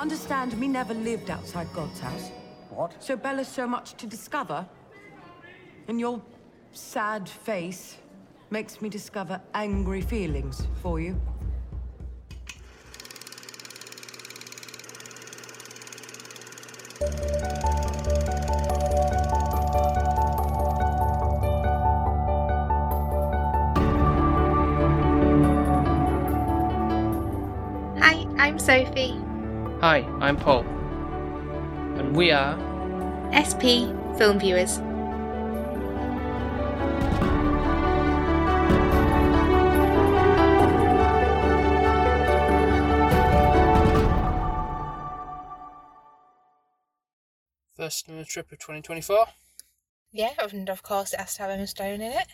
Understand, me never lived outside God's house. What? So Bella's so much to discover, and your sad face makes me discover angry feelings for you. Hi, I'm Sophie. Hi, I'm Paul. And we are... SP Film Viewers. First cinema trip of 2024. Yeah, and of course it has to have Emma Stone in it.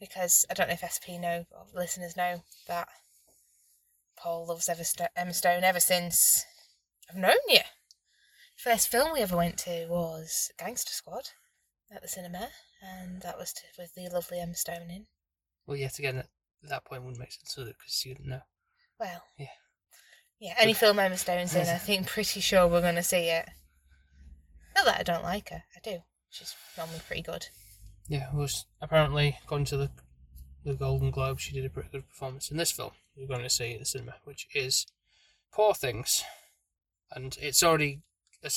Because I don't know if SP know, or listeners know, that Paul loves Emma Stone ever since I've known you. First film we ever went to was Gangster Squad at the cinema, and that was with the lovely Emma Stone in. Well, yet again, at that point wouldn't make sense with it because you didn't know. Well, yeah. Any film Emma Stone's in, I think pretty sure we're going to see it. Not that I don't like her, I do. She's normally pretty good. Yeah, well, apparently, according to the Golden Globe, she did a pretty good performance in this film we're going to see at the cinema, which is Poor Things, and it's already. I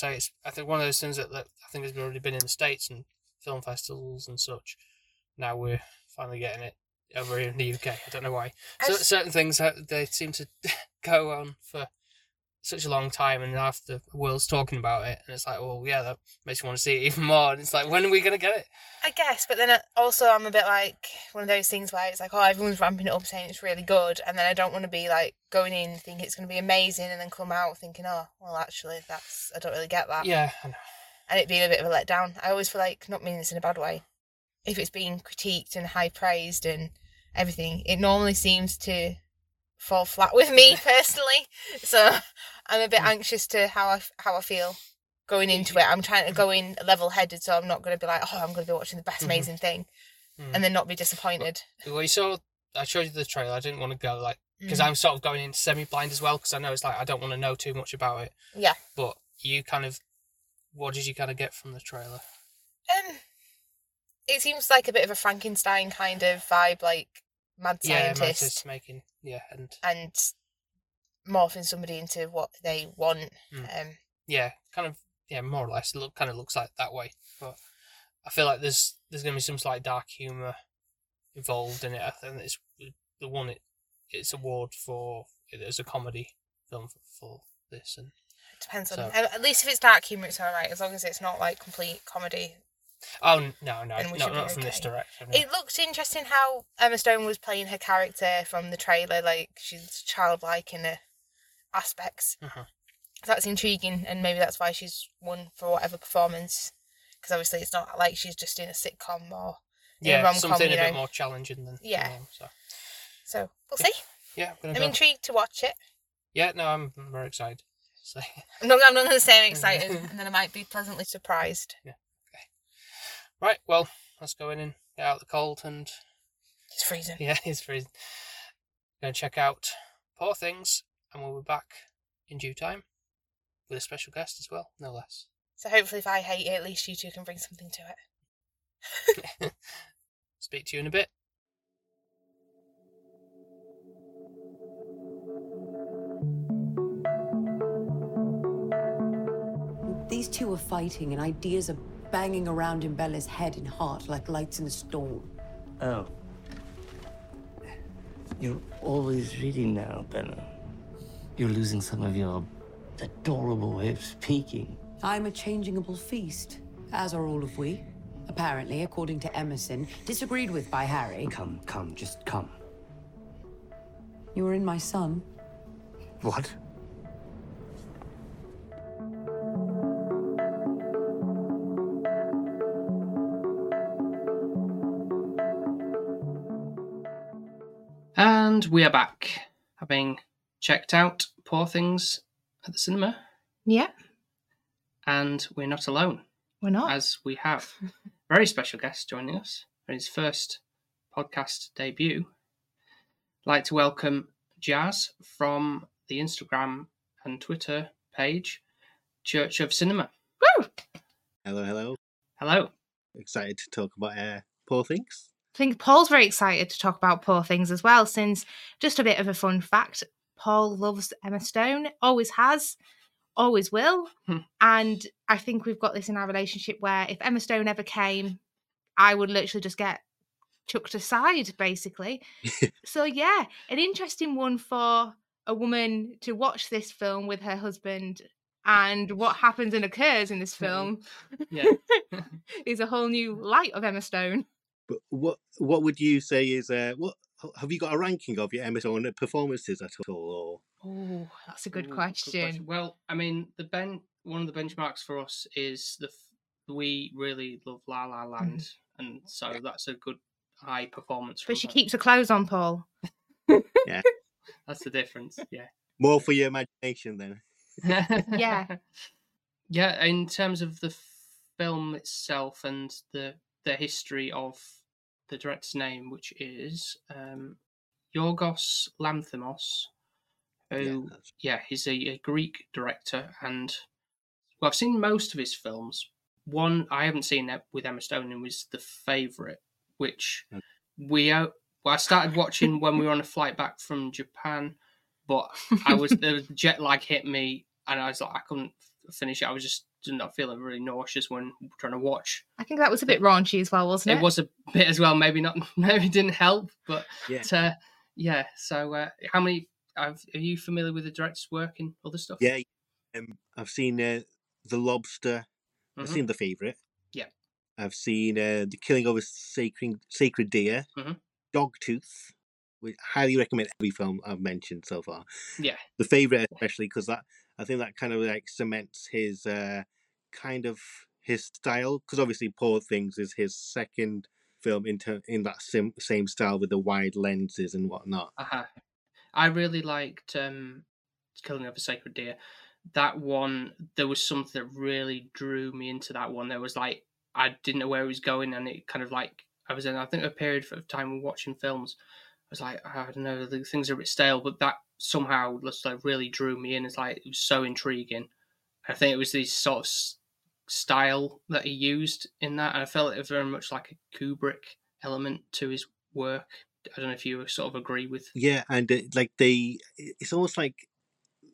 think one of those things that I think has already been in the States and film festivals and such. Now we're finally getting it over here in the UK. I don't know why. So certain things, they seem to go on for such a long time, and half the world's talking about it, and it's like, well, yeah, that makes you want to see it even more. And it's like, when are we going to get it? I guess, but then also I'm a bit like one of those things where it's like, oh, everyone's ramping it up saying it's really good, and then I don't want to be like going in and think it's going to be amazing and then come out thinking, oh, well, actually, I don't really get that. Yeah, I know. And it being a bit of a letdown. I always feel like, not meaning this in a bad way, if it's being critiqued and high praised and everything, it normally seems to fall flat with me personally, so I'm a bit anxious to how I feel going into it. I'm trying to go in level-headed, so I'm not going to be like, oh, I'm going to be watching the best amazing thing, and then not be disappointed. Well, I showed you the trailer. I didn't want to go like because I'm sort of going in semi-blind as well because I know it's like I don't want to know too much about it. Yeah. But what did you kind of get from the trailer? It seems like a bit of a Frankenstein kind of vibe, like. Mad scientist. Yeah, mad scientist making, and morphing somebody into what they want. More or less. It looks like that way, but I feel like there's going to be some slight dark humour involved in it. I think it's the one it's award for as a comedy film for this, and it depends on. At least if it's dark humour, it's all right as long as it's not like complete comedy. Oh, not from this direction. No. It looked interesting how Emma Stone was playing her character from the trailer, like she's childlike in her aspects. Uh-huh. That's intriguing, and maybe that's why she's won for whatever performance, because obviously it's not like she's just in a sitcom or in a rom-com. Something a bit more challenging than... Yeah. So we'll see. Yeah, I'm intrigued to watch it. Yeah, no, I'm very excited. So. I'm not going to say I'm excited, and then I might be pleasantly surprised. Yeah. Right, well, let's go in and get out of the cold and... It's freezing. Yeah, it's freezing. Go and check out Poor Things, and we'll be back in due time with a special guest as well, no less. So hopefully if I hate it, at least you two can bring something to it. Speak to you in a bit. These two are fighting and ideas are banging around in Bella's head and heart like lights in a storm. Oh. You're always reading now, Bella. You're losing some of your adorable way of speaking. I'm a changeable feast, as are all of we. Apparently, according to Emerson, disagreed with by Harry. Come, just come. You were in my son. What? And we are back, having checked out Poor Things at the cinema. Yeah. And we're not alone. We're not. As we have a very special guest joining us for his first podcast debut. I'd like to welcome Jas from the Instagram and Twitter page, Church of Cinema. Woo! Hello, hello. Hello. Excited to talk about Poor Things? I think Paul's very excited to talk about Poor Things as well, since just a bit of a fun fact, Paul loves Emma Stone, always has, always will. And I think we've got this in our relationship where if Emma Stone ever came, I would literally just get chucked aside, basically. So yeah, an interesting one for a woman to watch this film with her husband, and what happens and occurs in this film is a whole new light of Emma Stone. But what would you say is what have you got a ranking of your Emma Stone performances at all? Oh, that's a good question. Well, I mean, one of the benchmarks for us is we really love La La Land, and so that's a good high performance. But she keeps her clothes on, Paul. Yeah, that's the difference. Yeah, more for your imagination then. yeah. In terms of the film itself and the history of the director's name, which is Yorgos Lanthimos, who he's a Greek director, and well, I've seen most of his films. One I haven't seen with Emma Stone and was The Favorite, which I started watching when we were on a flight back from Japan, but the jet lag hit me and I was like, I couldn't finish it. I was just did not feel really nauseous when trying to watch. I think that was a bit raunchy as well, wasn't it? It was a bit as well. Maybe it didn't help, but yeah. So are you familiar with the director's work and other stuff? Yeah, I've seen The Lobster. I've seen The Favorite. Yeah. I've seen The Killing of a Sacred Deer, Dog Tooth, which I highly recommend every film I've mentioned so far. Yeah. The Favorite especially, because I think that kind of like cements his his style, because obviously Poor Things is his second film in that same style with the wide lenses and whatnot. I really liked Killing of a Sacred Deer. That one, there was something that really drew me into that one. There was like, I didn't know where it was going, and it kind of like, I was in, I think, a period of time watching films. I was like, I don't know, the things are a bit stale, but that somehow just like really drew me in. It's like, it was so intriguing. I think it was this sort of style that he used in that, and I felt it was very much like a Kubrick element to his work. I don't know if you sort of agree with. Yeah, and it's almost like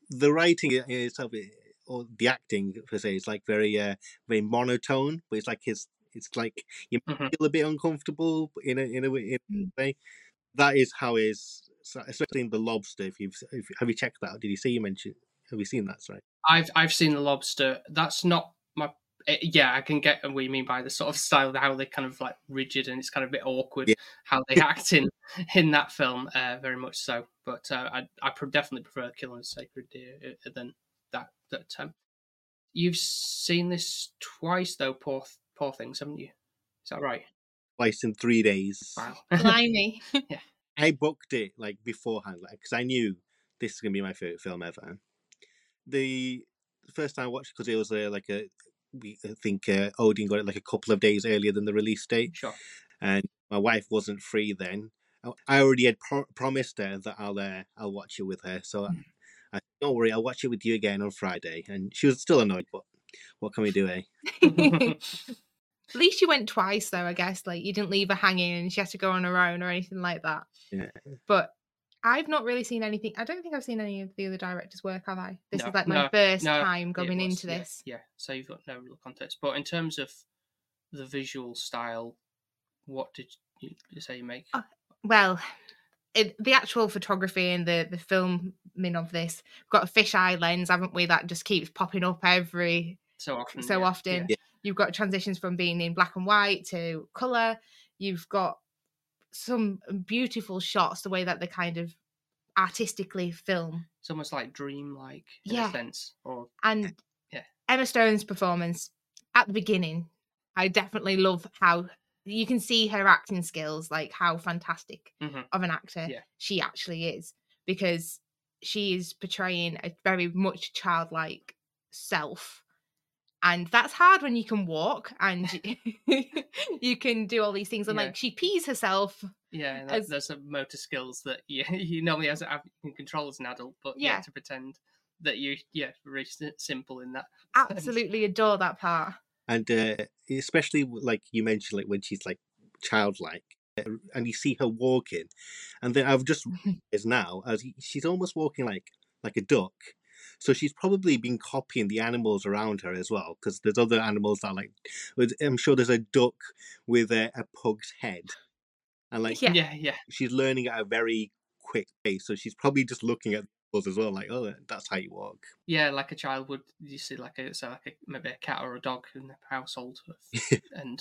the writing itself, or the acting per se, is like very, very monotone. But it's like it's like you feel a bit uncomfortable in a way. That is how it is, especially in The Lobster. Have you checked that? Did you see you mentioned? Have you seen that? Sorry, I've seen The Lobster. That's not my. I can get what you mean by the sort of style, how they kind of like rigid, and it's kind of a bit awkward how they act in that film, very much so. But I definitely prefer Killing a Sacred Deer than that time. You've seen this twice though, Poor Things, haven't you? Is that right? Twice in 3 days. Wow, blimey! Yeah, I booked it like beforehand, like because I knew this is gonna be my favorite film ever. The first time I watched it, because it was I think Odin got it like a couple of days earlier than the release date. Sure. And my wife wasn't free then. I already had promised her that I'll watch it with her. So I said, don't worry, I'll watch it with you again on Friday. And she was still annoyed, but what can we do, eh? At least you went twice though, I guess. Like, you didn't leave her hanging and she had to go on her own or anything like that. Yeah. But I've not really seen anything. I don't think I've seen any of the other director's work, have I? This is like my first time going into this. Yeah, so you've got no real context. But in terms of the visual style, what did you say you make? The actual photography and the filming of this, we've got a fisheye lens, haven't we? That just keeps popping up every so often. Yeah. You've got transitions from being in black and white to colour. You've got some beautiful shots, the way that they kind of artistically film. It's almost like dreamlike in a sense. Emma Stone's performance at the beginning, I definitely love how you can see her acting skills, like how fantastic of an actor she actually is, because she is portraying a very much childlike self. And that's hard when you can walk and you can do all these things. And like, she pees herself. Yeah, there's some motor skills that you normally have to have in control as an adult, but you have to pretend. that you, yeah, very simple in that. Absolutely adore that part. And especially, like you mentioned, like when she's like childlike, and you see her walking, and then I've just realized now as she's almost walking like a duck. So she's probably been copying the animals around her as well, because there's other animals that are like, I'm sure there's a duck with a pug's head, and like she's learning at a very quick pace. So she's probably just looking at animals as well, like, oh, that's how you walk. Yeah, like a child would. You see, maybe a cat or a dog in the household, and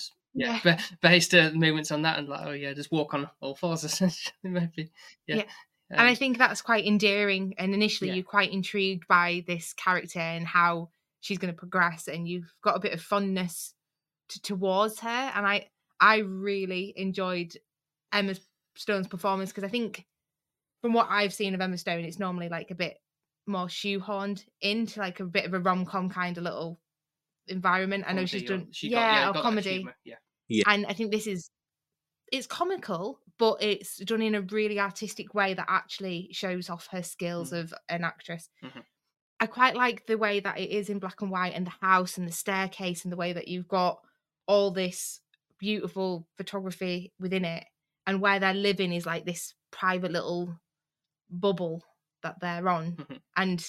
based movements on that, and like, oh yeah, just walk on all fours essentially, maybe. Yeah. And I think that's quite endearing. And initially you're quite intrigued by this character and how she's going to progress. And you've got a bit of fondness towards her. And I really enjoyed Emma Stone's performance, because I think from what I've seen of Emma Stone, it's normally like a bit more shoehorned into like a bit of a rom-com kind of little environment. I know comedy, she's done... or comedy. Yeah. And I think this is... It's comical, but it's done in a really artistic way that actually shows off her skills of an actress. Mm-hmm. I quite like the way that it is in black and white, and the house and the staircase, and the way that you've got all this beautiful photography within it, and where they're living is like this private little bubble that they're on. Mm-hmm. And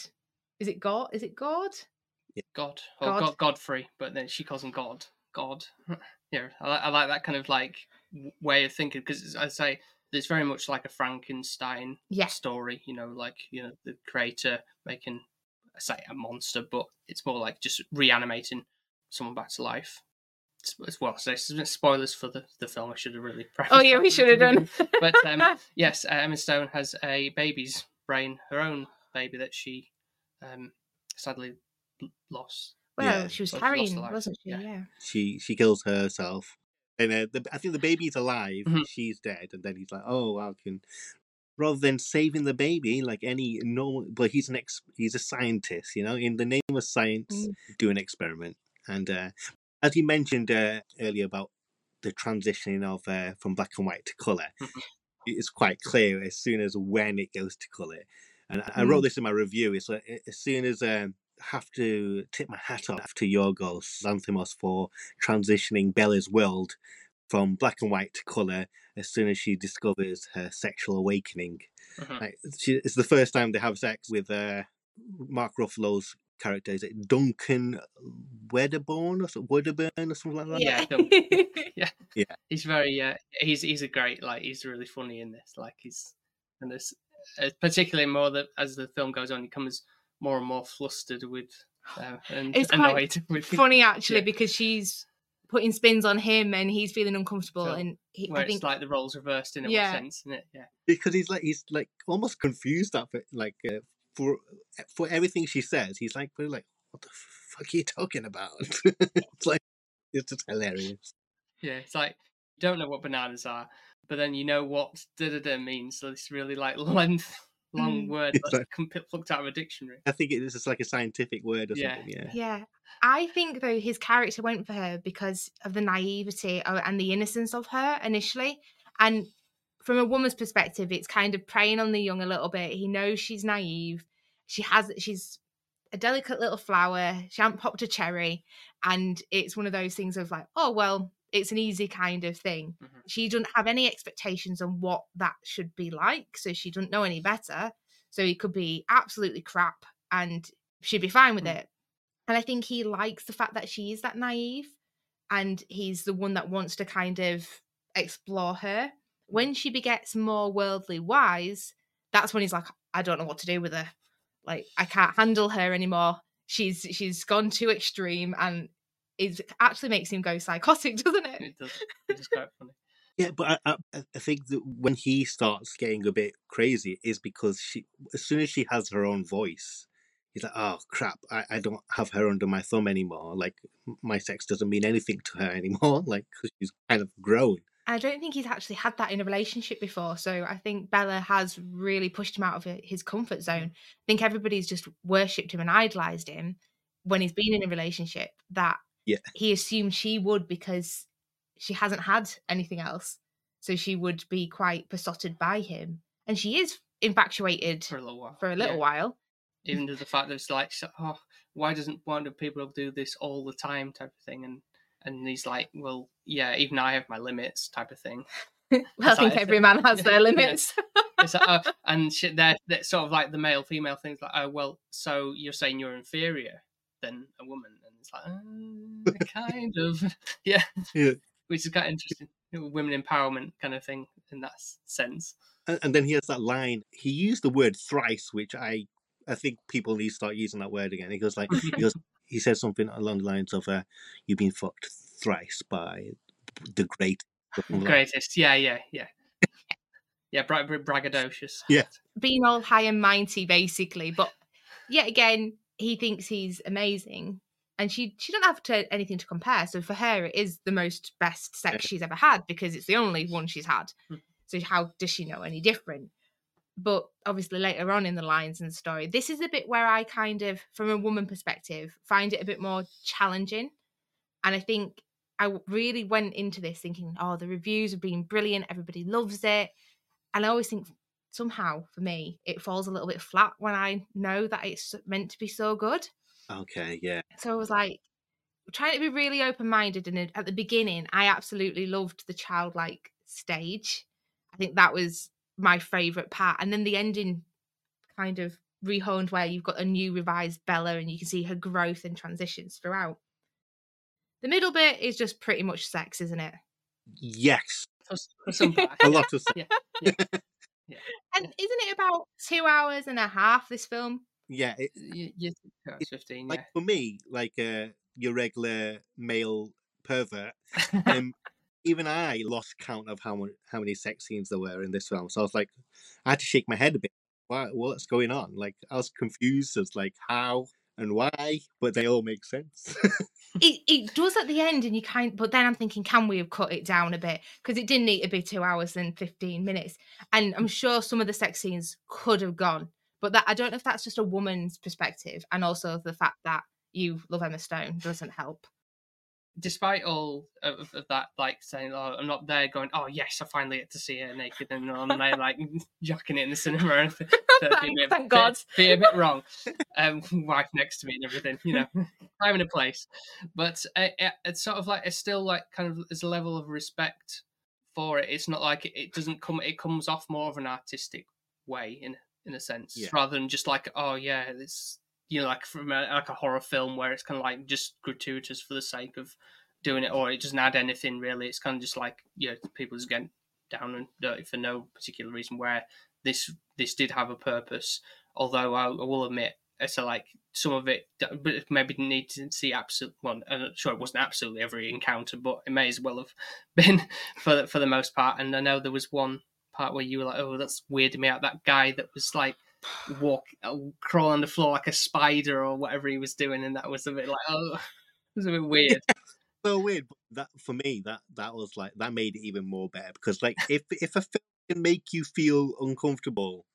is it God? Is it God? Yeah. God. Or God. Godfrey, but then she calls him God. God. Yeah, I like that kind of like way of thinking, because as I say, it's very much like a Frankenstein story, the creator making, I say, a monster, but it's more like just reanimating someone back to life as well. So spoilers for the film, I should have really prefaced. Oh yeah, we should have done. But yes, Emma Stone has a baby's brain, her own baby that she sadly lost. Well, she was carrying, wasn't she? Yeah. She kills herself. And I think the baby's alive, she's dead, and then he's like, "Oh, I can." Rather than saving the baby, like any normal, but he's a scientist, in the name of science, do an experiment. And as you mentioned earlier about the transitioning of from black and white to color, it's quite clear as soon as when it goes to color. And I wrote this in my review. It's like, as soon as have to tip my hat off to Yorgos Lanthimos for transitioning Bella's world from black and white to colour as soon as she discovers her sexual awakening. It's the first time they have sex with Mark Ruffalo's character. Is it Duncan Wedderburn or something like that? Yeah. He's very he's a great, like, he's really funny in this. Like, he's, and there's particularly more that as the film goes on, he comes more and more flustered with and it's annoyed with. Funny actually, because she's putting spins on him and he's feeling uncomfortable, so, and I think it's like the roles reversed in a sense, isn't it? Yeah, because he's like almost confused that for everything she says, he's like, we're like, what the fuck are you talking about? It's just hilarious. Yeah, it's like, you don't know what bananas are, but then you know what da-da-da means, so it's really like long word that's plucked out of a dictionary. I think it is just like a scientific word or something. Yeah. I think though his character went for her because of the naivety and the innocence of her initially, and from a woman's perspective, it's kind of preying on the young a little bit. He knows she's naive. She's a delicate little flower. She hasn't popped a cherry, and it's one of those things of like, oh well, it's an easy kind of thing. She doesn't have any expectations on what that should be like, so she doesn't know any better. So he could be absolutely crap and she'd be fine with it. And I think he likes the fact that she is that naive, and he's the one that wants to kind of explore her. When she begets more worldly wise, that's when he's like, I don't know what to do with her. Like, I can't handle her anymore. She's gone too extreme, and it actually makes him go psychotic, doesn't it? It does. It's quite funny. Yeah, but I think that when he starts getting a bit crazy is because as soon as she has her own voice, he's like, oh, crap, I don't have her under my thumb anymore. Like, my sex doesn't mean anything to her anymore, like, because she's kind of grown. I don't think he's actually had that in a relationship before, so I think Bella has really pushed him out of his comfort zone. I think everybody's just worshipped him and idolised him when he's been in a relationship that he assumed she would, because she hasn't had anything else. So she would be quite besotted by him. And she is infatuated for a little while. even to the fact that it's like, oh, why doesn't one of people do this all the time type of thing? And he's like, well, yeah, even I have my limits type of thing. I think every man has their limits. It's like, and shit, they're sort of like the male-female things. Like, oh, well, so you're saying you're inferior than a woman? And it's like, kind of, yeah, which is kind of interesting. Women empowerment kind of thing in that sense. And then he has that line. He used the word thrice, which I think people need to start using that word again. He goes like, he says something along the lines of, "You've been fucked thrice by the great." Greatest, yeah, braggadocious, yeah, being all high and mighty basically. But yet again, he thinks he's amazing, and she doesn't have to anything to compare. So for her, it is the most best sex she's ever had because it's the only one she's had. So how does she know any different? But obviously later on in the lines and the story, this is the bit where I kind of, from a woman perspective, find it a bit more challenging, and I think. I really went into this thinking, oh, the reviews have been brilliant. Everybody loves it. And I always think somehow for me, it falls a little bit flat when I know that it's meant to be so good. Okay, yeah. So I was like trying to be really open-minded. And at the beginning, I absolutely loved the childlike stage. I think that was my favourite part. And then the ending kind of rehoned where you've got a new revised Bella and you can see her growth and transitions throughout. The middle bit is just pretty much sex, isn't it? Yes. For some part. A lot of sex. Yeah. And isn't it about 2.5 hours, this film? Yeah. It's 15, like, yeah. For me, like your regular male pervert, even I lost count of how many sex scenes there were in this film. So I was like, I had to shake my head a bit. What's going on? Like, I was confused as like how and why, but they all make sense. It does at the end, and you kind. But then I'm thinking, can we have cut it down a bit? Because it didn't need to be 2 hours and 15 minutes. And I'm sure some of the sex scenes could have gone, but that I don't know if that's just a woman's perspective, and also the fact that you love Emma Stone doesn't help. Despite all of that, like saying, "Oh, I'm not there," going, "Oh yes, I finally get to see her naked," and I'm there, like jacking it in the cinema. And thank God. Be a bit wrong. Wife next to me and everything, you know, I'm in a place, but it's sort of like it's still like kind of there's a level of respect for it. It's not like it doesn't come. It comes off more of an artistic way in a sense, rather than just like, oh yeah, it's. You know, like from a horror film where it's kind of like just gratuitous for the sake of doing it, or it doesn't add anything really. It's kind of just like, you know, people just get down and dirty for no particular reason. Where this did have a purpose, although I will admit, it's like some of it, but maybe didn't need to see absolute one. Well, I'm not sure it wasn't absolutely every encounter, but it may as well have been for the most part. And I know there was one part where you were like, oh, that's weirding me out. That guy that was like. Crawl on the floor like a spider or whatever he was doing, and that was a bit like, oh, it was a bit weird. So weird, but that for me, that was like that made it even more better because, like, if a film can make you feel uncomfortable,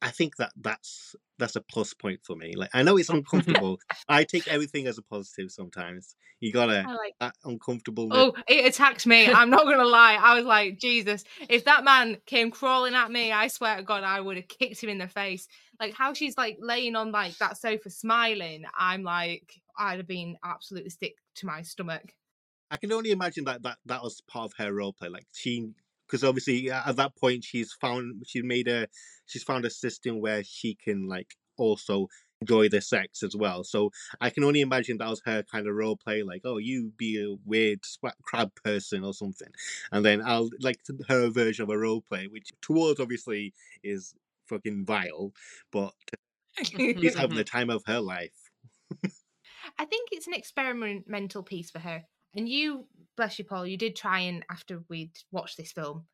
I think that's a plus point for me. Like, I know it's uncomfortable. I take everything as a positive sometimes. You gotta that uncomfortable. Oh, it attacked me. I'm not gonna lie. I was like, Jesus, if that man came crawling at me, I swear to God, I would have kicked him in the face. Like how she's like laying on like that sofa smiling. I'm like, I'd have been absolutely sick to my stomach. I can only imagine that was part of her role play. Like she. Because obviously at that point she's found a system where she can like also enjoy the sex as well. So I can only imagine that was her kind of role play, like, oh, you be a weird crab person or something, and then I'll like her version of a role play, which to us obviously is fucking vile, but she's having the time of her life. I think it's an experimental piece for her. And you, bless you, Paul, you did try and, after we'd watched this film,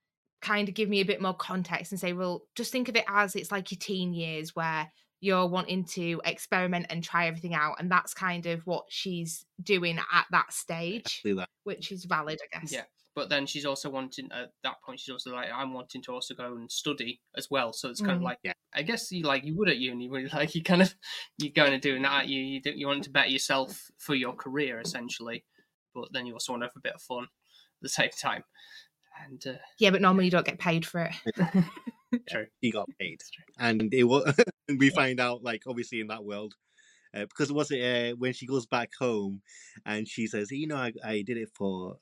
kind of give me a bit more context and say, well, just think of it as it's like your teen years where you're wanting to experiment and try everything out. And that's kind of what she's doing at that stage, which is valid, I guess. Yeah. But then she's also wanting, at that point, she's also like, I'm wanting to also go and study as well. So it's kind of like, I guess you would at uni, where like you're going to do that. You want to better yourself for your career, essentially. But then you also want to have a bit of fun at the same time. And but normally you don't get paid for it. True. You got paid. And it was And we find out, like, obviously in that world, because it wasn't when she goes back home and she says, you know, I did it for,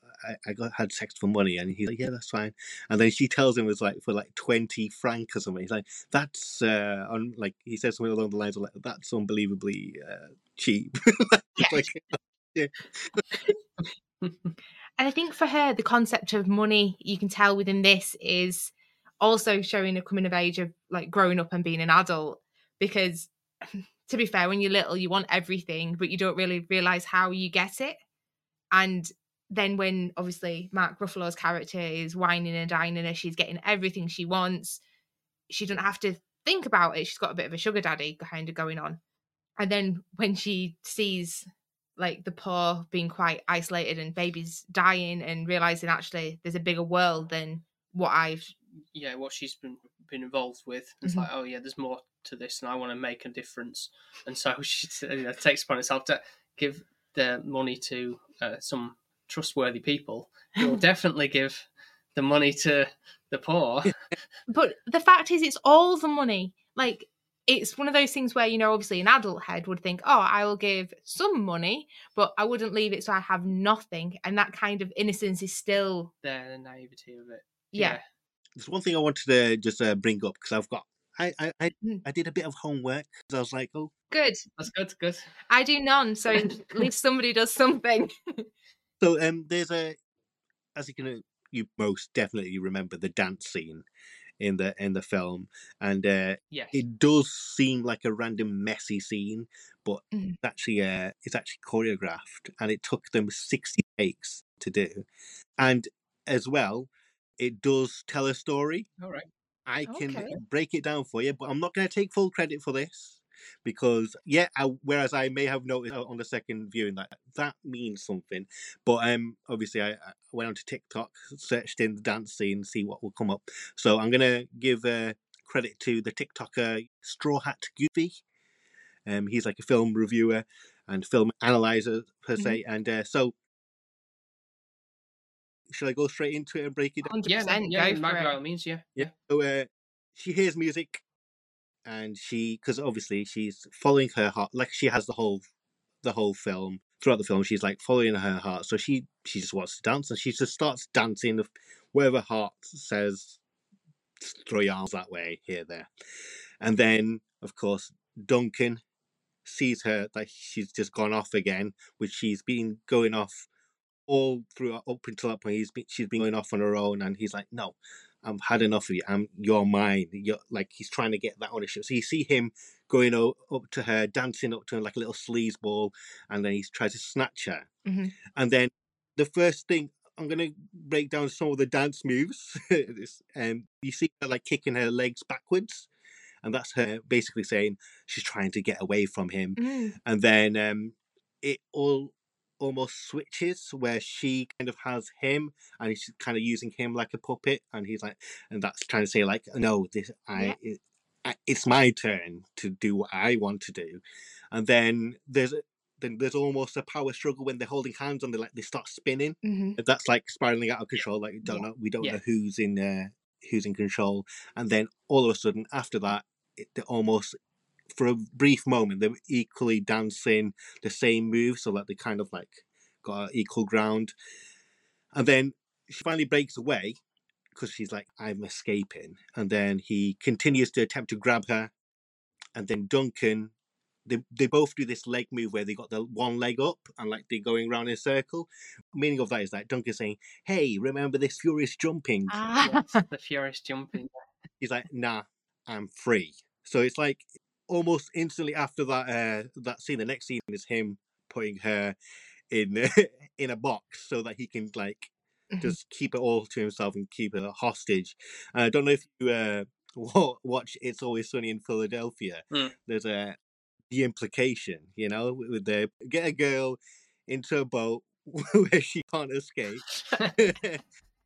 I had sex for money. And he's like, yeah, that's fine. And then she tells him it's like for like 20 francs or something. He's like, that's, like, he says something along the lines of like, that's unbelievably cheap. Like, yeah. And I think for her, the concept of money, you can tell within this, is also showing a coming of age of like growing up and being an adult. Because to be fair, when you're little, you want everything, but you don't really realise how you get it. And then when obviously Mark Ruffalo's character is whining and dining her, she's getting everything she wants. She doesn't have to think about it. She's got a bit of a sugar daddy kind of going on. And then when she sees like the poor being quite isolated and babies dying and realising actually there's a bigger world than what I've... Yeah, what she's been involved with. It's like, oh yeah, there's more to this and I want to make a difference. And so she takes upon herself to give the money to some trustworthy people who will definitely give the money to the poor. But the fact is, it's all the money. Like, it's one of those things where, you know, obviously an adult head would think, oh, I will give some money, but I wouldn't leave it so I have nothing. And that kind of innocence is still there, the naivety of it. Yeah. There's one thing I wanted to just bring up, because I've got, I did a bit of homework. I was like, oh. Good. That's good, good. I do none, so at least somebody does something. So there's a, as you most definitely remember the dance scene in the film. And yes. It does seem like a random messy scene, but it's actually choreographed, and it took them 60 takes to do. And as well, it does tell a story. All right. I can break it down for you, but I'm not going to take full credit for this because, whereas I may have noticed on the second viewing that means something. But obviously I went on to TikTok, searched in the dance scene, see what will come up. So I'm going to give credit to the TikToker Straw Hat Goofy. He's like a film reviewer and film analyzer per se. And so... Should I go straight into it and break it down? 100%, yeah, by all means, yeah. So she hears music, and because obviously she's following her heart, like she has the whole film. Throughout the film, she's like following her heart, so she just wants to dance, and she just starts dancing wherever heart says, throw your arms that way, here, there. And then, of course, Duncan sees her, that she's just gone off again, which she's been going off all through up until that point. She's been going off on her own, and he's like, no, I've had enough of you. You're mine. You're like, he's trying to get that ownership. So you see him going up to her, dancing up to her like a little sleazeball, and then he tries to snatch her. Mm-hmm. And then the first thing, I'm going to break down some of the dance moves. You see her like kicking her legs backwards, and that's her basically saying she's trying to get away from him. Mm. And then it all almost switches where she kind of has him, and she's kind of using him like a puppet, and he's like, and that's trying to say like, no, it's my turn to do what I want to do. And then there's almost a power struggle when they're holding hands and they start spinning. Mm-hmm. That's like spiraling out of control. Like we don't know who's in control. And then all of a sudden after that, they're almost, for a brief moment, they were equally dancing the same move, so that they kind of like got equal ground. And then she finally breaks away because she's like, I'm escaping. And then he continues to attempt to grab her. And then Duncan, they both do this leg move where they got the one leg up and like they're going around in a circle. The meaning of that is that Duncan's saying, hey, remember this furious jumping? Yes, the furious jumping. He's like, nah, I'm free. So it's like, almost instantly after that that scene, the next scene is him putting her in a box so that he can like just keep it all to himself and keep her hostage. I don't know if you watch It's Always Sunny in Philadelphia. Mm. There's the implication, you know, with the get a girl into a boat where she can't escape.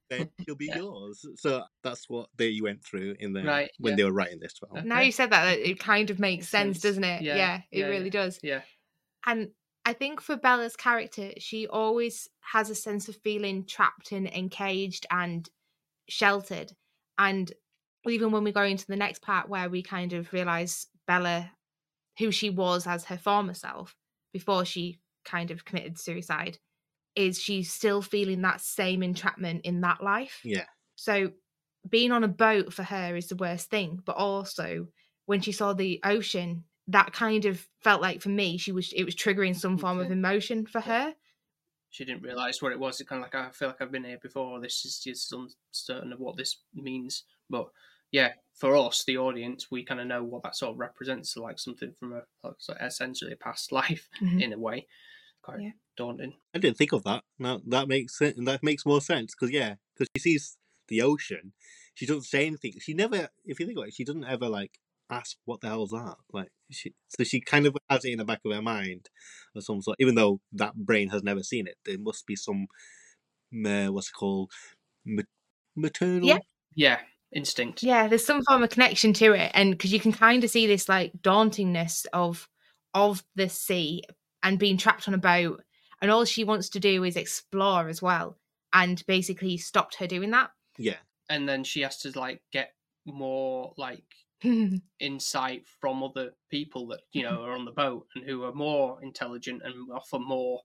Then you'll be yours. So that's what they went through in there when they were writing this film. Now you said that, it kind of makes sense, doesn't it? Yeah, it really does. Yeah. And I think for Bella's character, she always has a sense of feeling trapped and encaged and sheltered. And even when we go into the next part where we kind of realise Bella who she was as her former self before she kind of committed suicide, is she's still feeling that same entrapment in that life. Yeah. So being on a boat for her is the worst thing, but also when she saw the ocean, that kind of felt like, for me, it was triggering some form of emotion for her. She didn't realise what it was. It kind of like, I feel like I've been here before. This is just uncertain of what this means. But yeah, for us, the audience, we kind of know what that sort of represents, like something from essentially a past life in a way. Quite daunting. I didn't think of that. Now that makes sense. That makes more sense because she sees the ocean. She doesn't say anything. She never, if you think about it, she doesn't ever ask what the hell's that? She kind of has it in the back of her mind of some sort, even though that brain has never seen it. There must be some maternal instinct. Yeah, there's some form of connection to it, and because you can kind of see this dauntingness of the sea and being trapped on a boat, and all she wants to do is explore as well, and basically stopped her doing that. Yeah, and then she has to get more insight from other people that are on the boat and who are more intelligent and offer more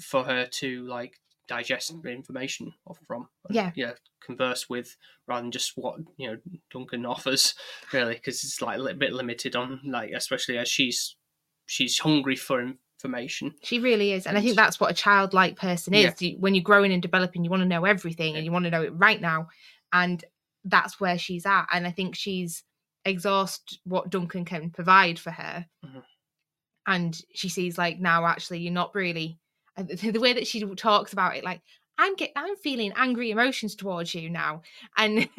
for her to digest information from. Yeah, converse with, rather than just what Duncan offers, really, because it's a bit limited on especially as she's hungry for information. She really is, and I think that's what a childlike person is. Yeah. When you're growing and developing, you want to know everything and you want to know it right now, and that's where she's at. And I think she's exhausted what Duncan can provide for her. Mm-hmm. And she sees now actually you're not really, the way that she talks about it, I'm feeling angry emotions towards you now. And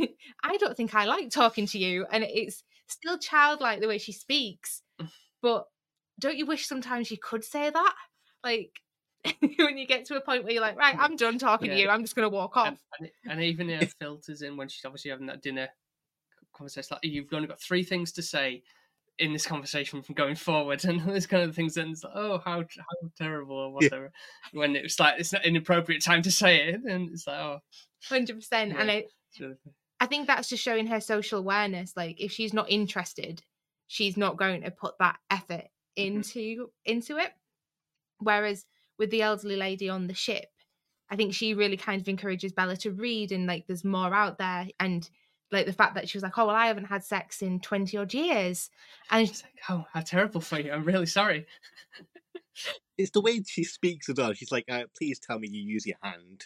I don't think I like talking to you. And it's still childlike the way she speaks, but don't you wish sometimes you could say that? When you get to a point where you're right, I'm done talking to you, I'm just going to walk off. And even her filters in when she's obviously having that dinner conversation, you've only got 3 things to say in this conversation from going forward, and those kind of things. And it's how terrible or whatever. Yeah. When it's it's not an inappropriate time to say it, and it's 100%. Yeah. And I think that's just showing her social awareness. If she's not interested, she's not going to put that effort into it. Whereas with the elderly lady on the ship, I think she really kind of encourages Bella to read, and there's more out there, and the fact that she was oh well, I haven't had sex in 20 odd years, and she's oh, how terrible for you, I'm really sorry. It's the way she speaks as well. She's please tell me you use your hand.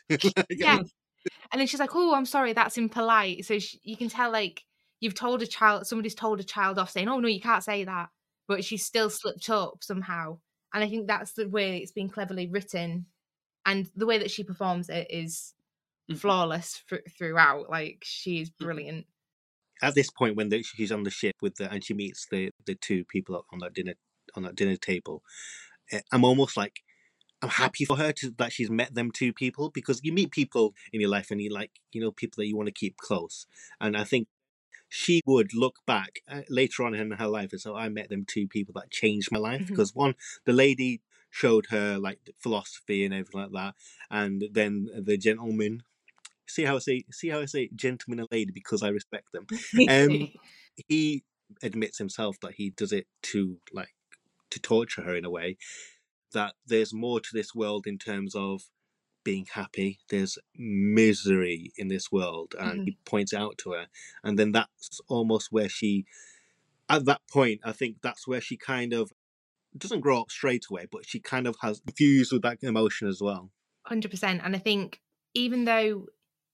Yeah, and then she's oh, I'm sorry, that's impolite. So you can tell you've told a child, somebody's told a child off saying, oh no, you can't say that, but she's still slipped up somehow. And I think that's the way it's been cleverly written, and the way that she performs it is flawless throughout. She is brilliant. At this point, when she's on the ship and she meets the 2 people on that dinner table, I'm almost I'm happy for her that she's met them 2 people, because you meet people in your life and you people that you want to keep close, and I think she would look back later on in her life and say, I met them 2 people that changed my life. Because one, the lady showed her the philosophy and everything like that. And then the gentleman, see how I say gentleman and lady, because I respect them. He admits himself that he does it to torture her in a way, that there's more to this world in terms of being happy. There's misery in this world, and he points it out to her. And then that's almost where she, at that point, I think that's where she kind of doesn't grow up straight away, but she kind of has infused with that emotion as well. 100%. And I think even though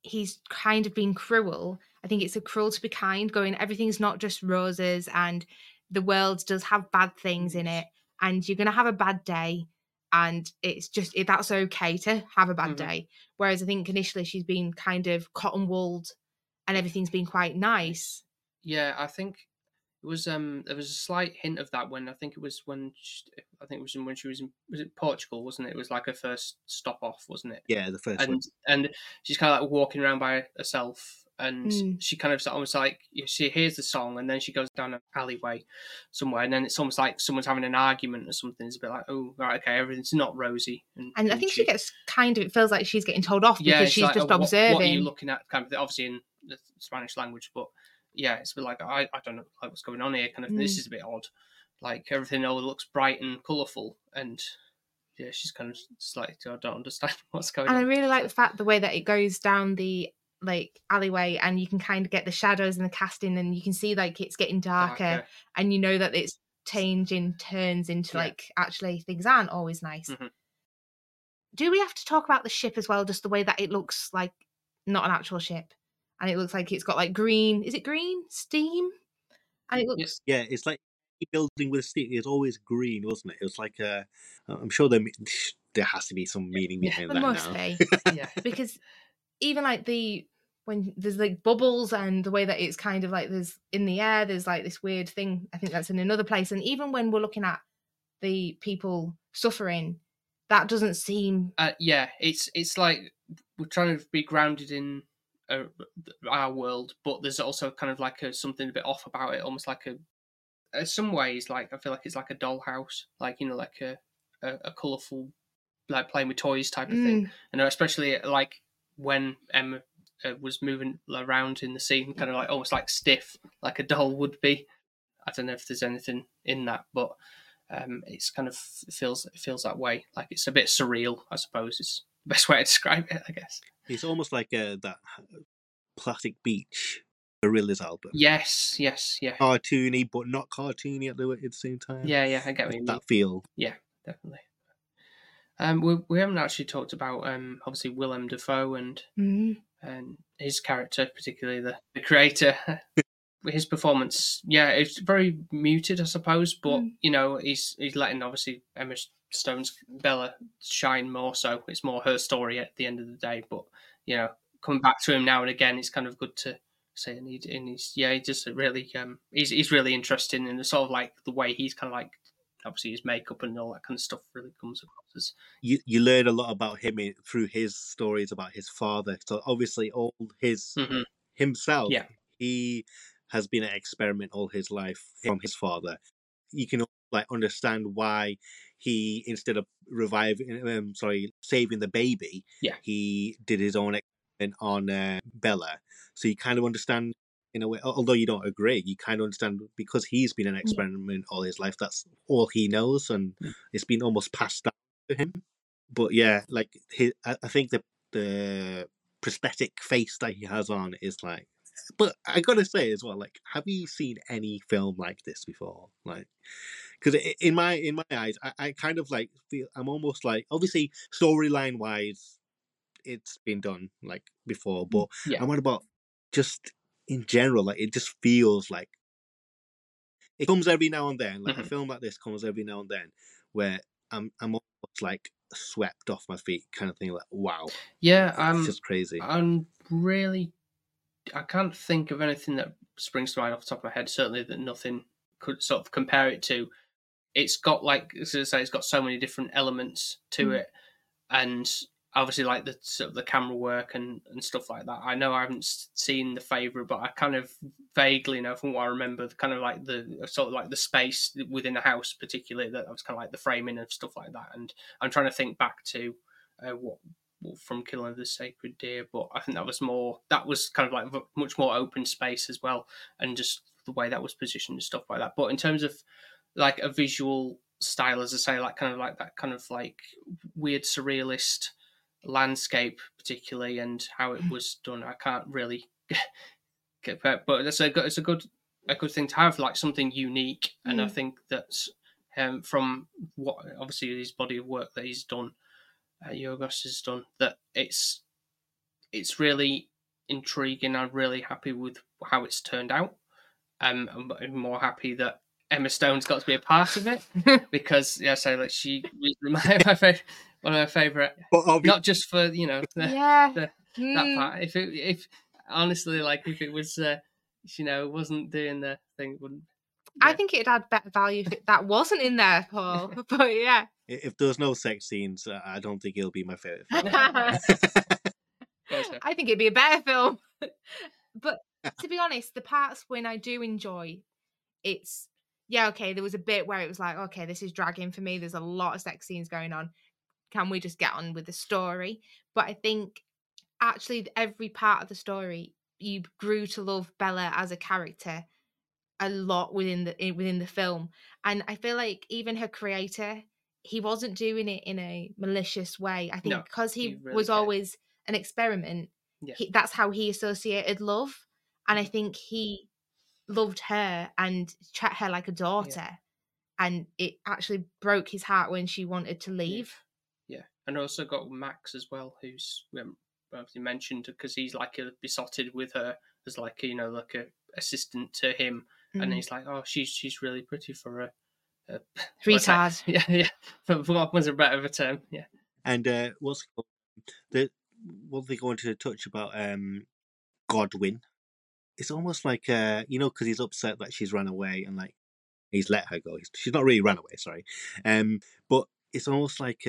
he's kind of been cruel, I think it's a cruel to be kind, going, everything's not just roses, and the world does have bad things in it, and you're going to have a bad day. And it's just, that's okay to have a bad day. Whereas I think initially she's been kind of cotton wooled and everything's been quite nice. Yeah, I think it was, there was a slight hint of that when, I think it was when she was in was it Portugal, wasn't it? It was her first stop off, wasn't it? Yeah, the first one. And she's kind of walking around by herself, and she kind of almost she hears the song, and then she goes down an alleyway somewhere, and then it's almost someone's having an argument or something. It's a bit oh, right, okay, everything's not rosy. And I think she gets kind of, it feels like she's getting told off because she's just observing. What are you looking at? Kind of, obviously in the Spanish language, but yeah, it's a bit like, I don't know like what's going on here, kind of. This is a bit odd. Like everything looks bright and colourful, and yeah, she's kind of just like, I don't understand what's going on. And I really like the fact the way that it goes down the like alleyway, and you can kind of get the shadows and the casting, and you can see like it's getting darker. And you know that it's changing turns into like actually things aren't always nice. Do we have to talk about the ship as well, just the way that it looks like not an actual ship, and it looks like it's got like green, is it green steam, and it looks it's like building with steam. It's always green, wasn't it? It was like I'm sure there has to be some meaning behind that must now be. Because even like when there's like bubbles, and the way that it's kind of like there's in the air, there's like this weird thing. I think that's in another place. And even when we're looking at the people suffering, that doesn't seem. It's like we're trying to be grounded in our world, but there's also kind of like something a bit off about it. Almost like in some ways, like I feel like it's like a dollhouse, like you know, like a colourful, like playing with toys type of thing. And especially like when Emma was moving around in the scene, kind of like almost like stiff, like a doll would be. I don't know if there's anything in that, but it's kind of feels that way. Like it's a bit surreal, I suppose. It's the best way to describe it, I guess. It's almost like that Plastic Beach Gorillaz album. Yes. Cartoony, but not cartoony at the same time. Yeah, I get what you mean. That feel. Yeah, definitely. We haven't actually talked about obviously Willem Dafoe and his character, particularly the creator. His performance, it's very muted, I suppose. But you know, he's letting obviously Emma Stone's Bella shine more. So it's more her story at the end of the day. But you know, coming back to him now and again, it's kind of good to say. And he's just really he's really interesting, and it's sort of like the way he's kind of like. Obviously, his makeup and all that kind of stuff really comes across as... You learn a lot about him through his stories about his father. So obviously, all his himself, he has been an experiment all his life from his father. You can like understand why he, instead of saving the baby, he did his own experiment on Bella. So you kind of understand. In a way, although you don't agree, you kind of understand because he's been an experiment all his life. That's all he knows, and it's been almost passed down to him. But yeah, like I think the prosthetic face that he has on is like. But I gotta say as well, like, have you seen any film like this before? Like, because in my eyes, I kind of like feel I'm almost like obviously storyline wise, it's been done like before, but I'm worried about just. In general, like it just feels like it comes every now and then. Like a film like this comes every now and then, where I'm almost like swept off my feet, kind of thing. Like wow, yeah, it's just crazy. I can't think of anything that springs to mind off the top of my head. Certainly, that nothing could sort of compare it to. It's got like as I say, it's got so many different elements to it, and. Obviously, like the sort of the camera work and stuff like that. I know I haven't seen The Favorite, but I kind of vaguely know from what I remember, kind of like the sort of like the space within the house, particularly that I was kind of like the framing and stuff like that. And I'm trying to think back to what from Killing of a Sacred Deer, but I think that was kind of like much more open space as well, and just the way that was positioned and stuff like that. But in terms of like a visual style, as I say, like kind of like that kind of like weird surrealist. Landscape particularly and how it was done, I can't really get back, but it's a good thing to have, like something unique. And I think that's from what obviously his body of work that he's done, Yorgos has done, that it's really intriguing. I'm really happy with how it's turned out. I'm more happy that Emma Stone's got to be a part of it because, yeah, so like she was one of my favourite, not just for, you know, that part. If honestly, like if it was, you know, wasn't doing the thing, it wouldn't. Yeah. I think it'd add better value if that wasn't in there, Paul. But yeah, if there's no sex scenes, I don't think it'll be my favourite. I think it'd be a better film. But to be honest, the parts when I do enjoy, it's. Yeah, okay, there was a bit where it was like, okay, this is dragging for me. There's a lot of sex scenes going on. Can we just get on with the story? But I think actually every part of the story you grew to love Bella as a character a lot within the film. And I feel like even her creator, he wasn't doing it in a malicious way. I think because he really was always an experiment, that's how he associated love. And I think he loved her and treated her like a daughter. Yeah. And it actually broke his heart when she wanted to leave. Yeah. And also got Max as well, who's obviously mentioned, because he's like besotted with her as like a assistant to him. Mm-hmm. And he's like, oh, she's really pretty for a... retard. Yeah. For what was a better term, yeah. And what they're going to touch about Godwin, it's almost like, because he's upset that she's run away and like he's let her go. She's not really run away, sorry. But it's almost like,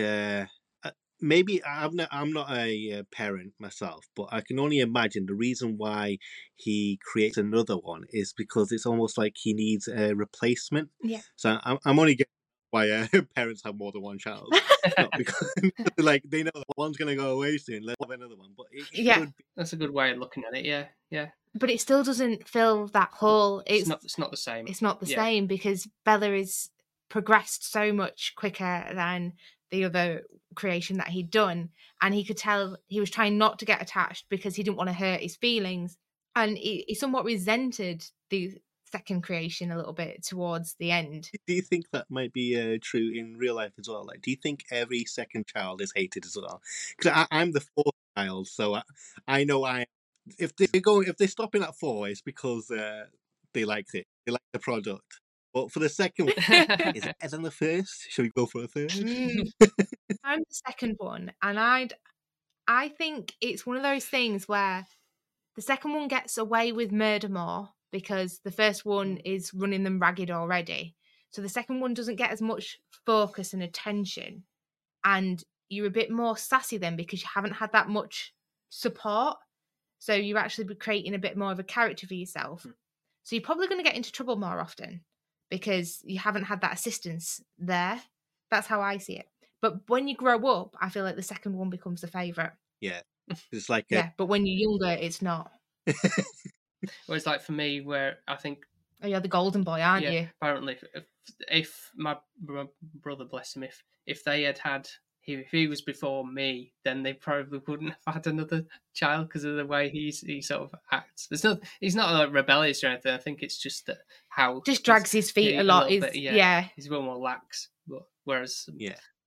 maybe I'm not a parent myself, but I can only imagine the reason why he creates another one is because it's almost like he needs a replacement. Yeah. So I'm only getting why parents have more than one child. Not because like they know that one's going to go away soon. Let's have another one. But that's a good way of looking at it. Yeah. But it still doesn't fill that hole. It's not the same. It's not the same because Bella is progressed so much quicker than the other creation that he'd done, and he could tell he was trying not to get attached because he didn't want to hurt his feelings, and he somewhat resented the second creation a little bit towards the end. Do you think that might be true in real life as well? Like, do you think every second child is hated as well? Because I'm the fourth child, so I know if they're stopping at four, it's because they liked it, they liked the product. But for the second one, is it better than the first? Should we go for a third? I'm the second one, and I think it's one of those things where the second one gets away with murder more because the first one is running them ragged already. So the second one doesn't get as much focus and attention, and you're a bit more sassy then because you haven't had that much support. So you're actually creating a bit more of a character for yourself. So you're probably going to get into trouble more often, because you haven't had that assistance there. That's how I see it. But when you grow up, I feel like the second one becomes the favourite. Yeah. It's like... but when you're younger, it's not. Well, it's like for me where I think... Oh, you're the golden boy, aren't you? Apparently. If my brother, bless him, if they had... If he was before me, then they probably wouldn't have had another child because of the way he sort of acts. He's not like rebellious or anything. I think it's just that how... Just drags his feet a lot. He's a little more lax. Whereas...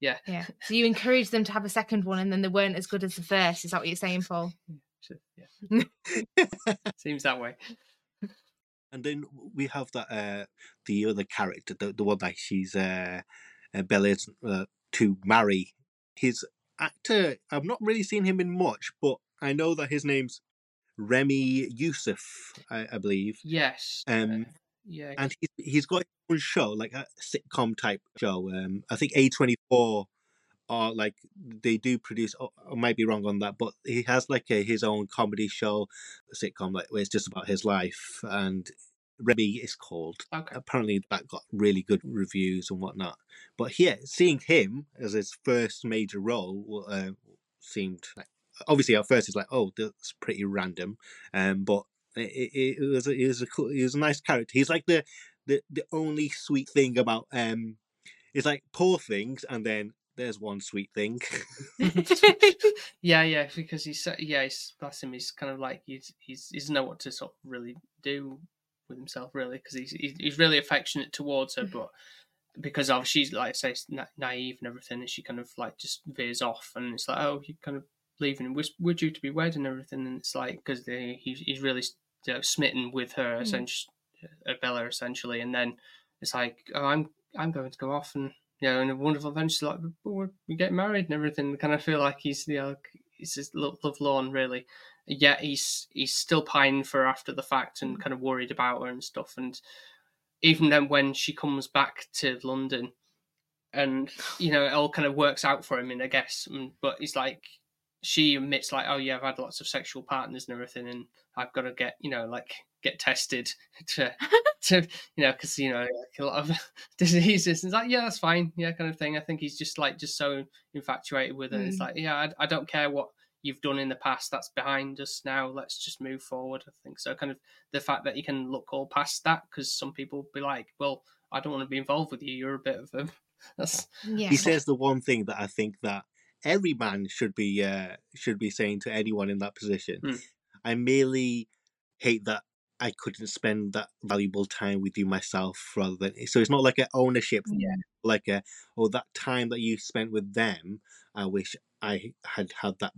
Yeah. So you encouraged them to have a second one and then they weren't as good as the first. Is that what you're saying, Paul? Yeah. Seems that way. And then we have that the other character, the one that she's... Bella's to marry... His actor, I've not really seen him in much, but I know that his name's Ramy Youssef, I believe. Yes. And he's got his own show, like a sitcom type show. I think A24 are like they do produce. Oh, I might be wrong on that, but he has like his own comedy show, sitcom, like where it's just about his life. And Remy is called. Okay. Apparently that got really good reviews and whatnot. But yeah, seeing him as his first major role seemed like, obviously at first it's like, oh, that's pretty random. But it was a nice character. He's like the only sweet thing about it's like Poor Things, and then there's one sweet thing. Because he's bless him. He's kind of like he doesn't know what to sort of really do with himself, really, because he's really affectionate towards her, but because obviously she's, like I say, naive and everything, and she kind of like just veers off, and it's like, oh, you're kind of leaving, we're due to be wed and everything, and it's like because he's really smitten with her, essentially, Bella, essentially, and then it's like, oh, I'm going to go off and and a wonderful event. She's like, oh, we get married and everything. I kind of feel like he's he's just lovelorn, really. Yet he's still pining for her after the fact and kind of worried about her and stuff. And even then, when she comes back to London, and it all kind of works out for him, I guess. But he's like, she admits, like, oh yeah, I've had lots of sexual partners and everything, and I've got to get get tested to because a lot of diseases. And it's like, yeah, that's fine, kind of thing. I think he's just so infatuated with her. It's like, I don't care what you've done in the past, that's behind us now, let's just move forward. I think so, kind of the fact that you can look all past that, because some people be like, well, I don't want to be involved with you, you're a bit of a... That's... Yeah. He says the one thing that I think that every man should be saying to anyone in that position. Mm. I merely hate that I couldn't spend that valuable time with you myself, rather than, so it's not like an ownership thing, like a, oh, that time that you spent with them, I wish I had had that,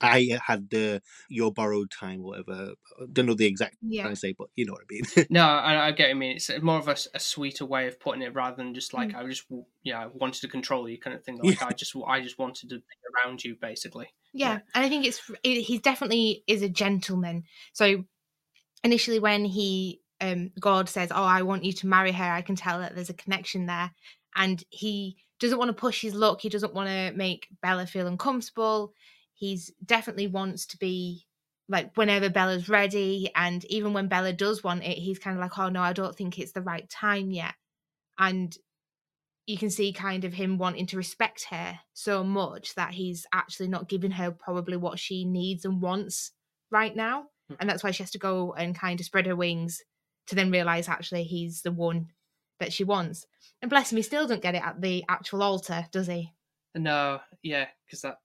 I had the your borrowed time or whatever. I don't know the exact thing I say, but you know what I mean. No, I get what you mean. It's more of a sweeter way of putting it, rather than just like I just I wanted to control you kind of thing. Like I just wanted to be around you basically. Yeah. And I think he definitely is a gentleman. So initially when he God says, "Oh, I want you to marry her," I can tell that there's a connection there, and he doesn't want to push his luck. He doesn't want to make Bella feel uncomfortable. He's definitely wants to be like whenever Bella's ready, and even when Bella does want it, he's kind of like, oh no, I don't think it's the right time yet. And you can see kind of him wanting to respect her so much that he's actually not giving her probably what she needs and wants right now. And that's why she has to go and kind of spread her wings to then realize actually he's the one that she wants. And bless him, he still doesn't get it at the actual altar, does he? No, yeah, because that...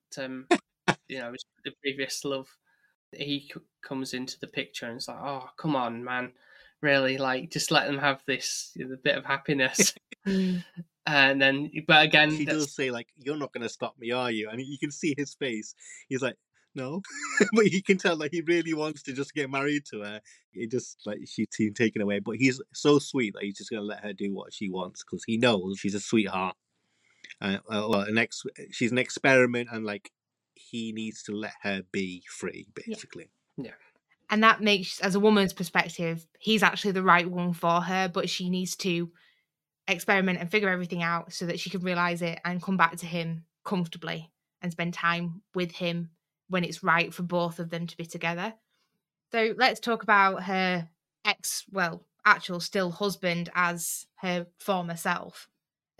You know, the previous love, he comes into the picture and it's like, oh, come on, man, really, like, just let them have this bit of happiness. And then, but again... He does say, like, you're not going to stop me, are you? I mean, you can see his face. He's like, no. But you can tell, like, he really wants to just get married to her. It just, like, she's taken away. But he's so sweet that he's just going to let her do what she wants, because he knows she's a sweetheart. She's an experiment, and, like, he needs to let her be free, basically. Yeah. And that makes, as a woman's perspective, he's actually the right one for her, but she needs to experiment and figure everything out so that she can realise it and come back to him comfortably and spend time with him when it's right for both of them to be together. So let's talk about her actual still husband as her former self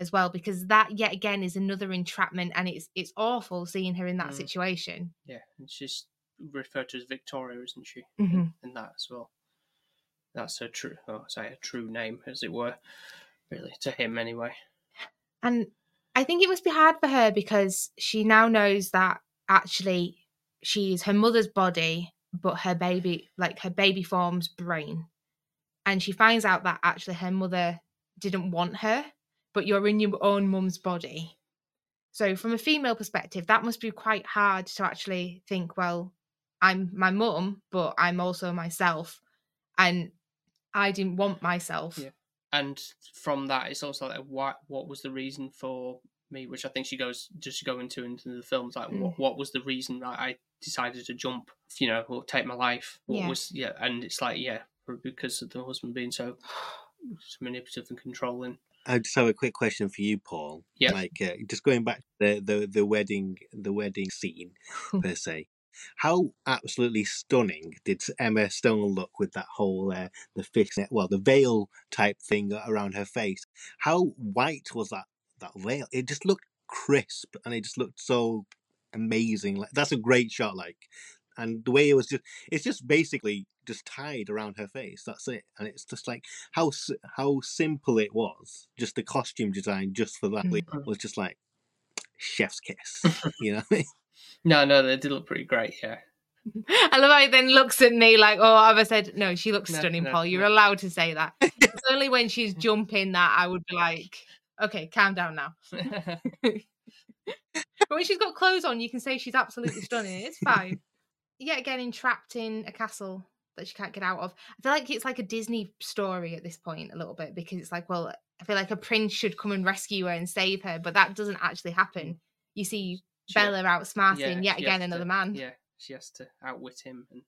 as well, because that yet again is another entrapment, and it's awful seeing her in that situation. Yeah, and she's referred to as Victoria, isn't she? Mm-hmm. In that as well. That's her true name, as it were, really, to him anyway. And I think it must be hard for her, because she now knows that actually she is her mother's body, but her baby form's brain. And she finds out that actually her mother didn't want her, but you're in your own mum's body. So from a female perspective, that must be quite hard to actually think, well, I'm my mum, but I'm also myself, and I didn't want myself. Yeah. And from that, it's also like, what was the reason for me? Which I think she goes into the films, like, what was the reason that I decided to jump, you know, or take my life? And it's like, because of the husband being so manipulative and controlling. I just have a quick question for you, Paul. Yeah. Like, just going back to the wedding scene per se. How absolutely stunning did Emma Stone look with that whole the veil type thing around her face? How white was that veil? It just looked crisp, and it just looked so amazing. Like, that's a great shot. Like, and the way it was it's just basically just tied around her face. That's it. And it's just like how simple it was. Just the costume design just for that was just like chef's kiss. You know what I mean? No, they did look pretty great. Yeah. I love how he then looks at me like, oh, I said, no, she looks stunning, Paul. You're allowed to say that. It's only when she's jumping that I would be like, okay, calm down now. But when she's got clothes on, you can say she's absolutely stunning. It's fine. Yet again entrapped in a castle that she can't get out of. I feel like it's like a Disney story at this point a little bit, because it's like, well, I feel like a prince should come and rescue her and save her, but that doesn't actually happen. You see Bella outsmarting yet again another man. Yeah, she has to outwit him, and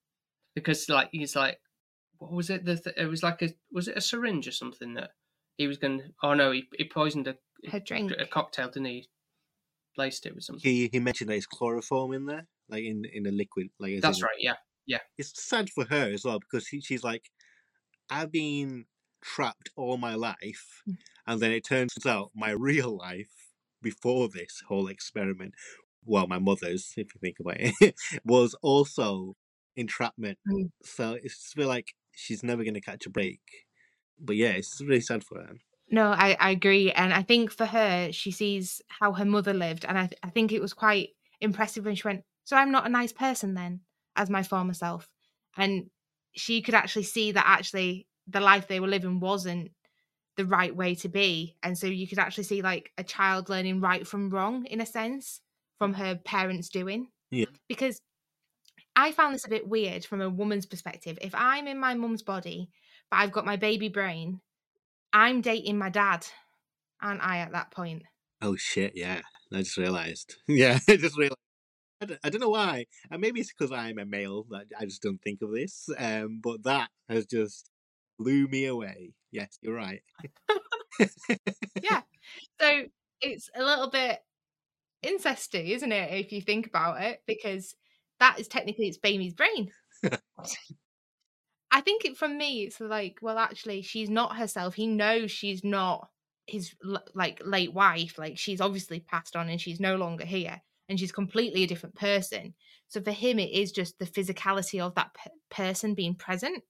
because like he's like, what was it? It was like was it a syringe or something that he was going to... Oh no, he poisoned her drink, a cocktail, didn't he? Placed it with something. He mentioned there's chloroform in there. Like in a liquid, like that's right, yeah. It's sad for her as well, because she's like, I've been trapped all my life, and then it turns out my real life before this whole experiment well, my mother's, if you think about it, was also entrapment. Mm. So it's feel like she's never going to catch a break. But yeah, it's really sad for her. No, I agree. And I think for her, she sees how her mother lived. And I think it was quite impressive when she went, so I'm not a nice person then, as my former self. And she could actually see that actually the life they were living wasn't the right way to be. And so you could actually see like a child learning right from wrong, in a sense, from her parents doing. Yeah. Because I found this a bit weird from a woman's perspective. If I'm in my mum's body, but I've got my baby brain, I'm dating my dad, aren't I, at that point? Oh, shit, yeah. I just realised. Yeah, I just realised. I don't know why. And maybe it's because I'm a male that I just don't think of this. But that has just blew me away. Yes, you're right. Yeah. So it's a little bit incesty, isn't it, if you think about it? Because that is technically its baby's brain. I think it, from me, it's like, well, actually, she's not herself. He knows she's not his, like, late wife. Like, she's obviously passed on and she's no longer here. And she's completely a different person. So for him, it is just the physicality of that person being present,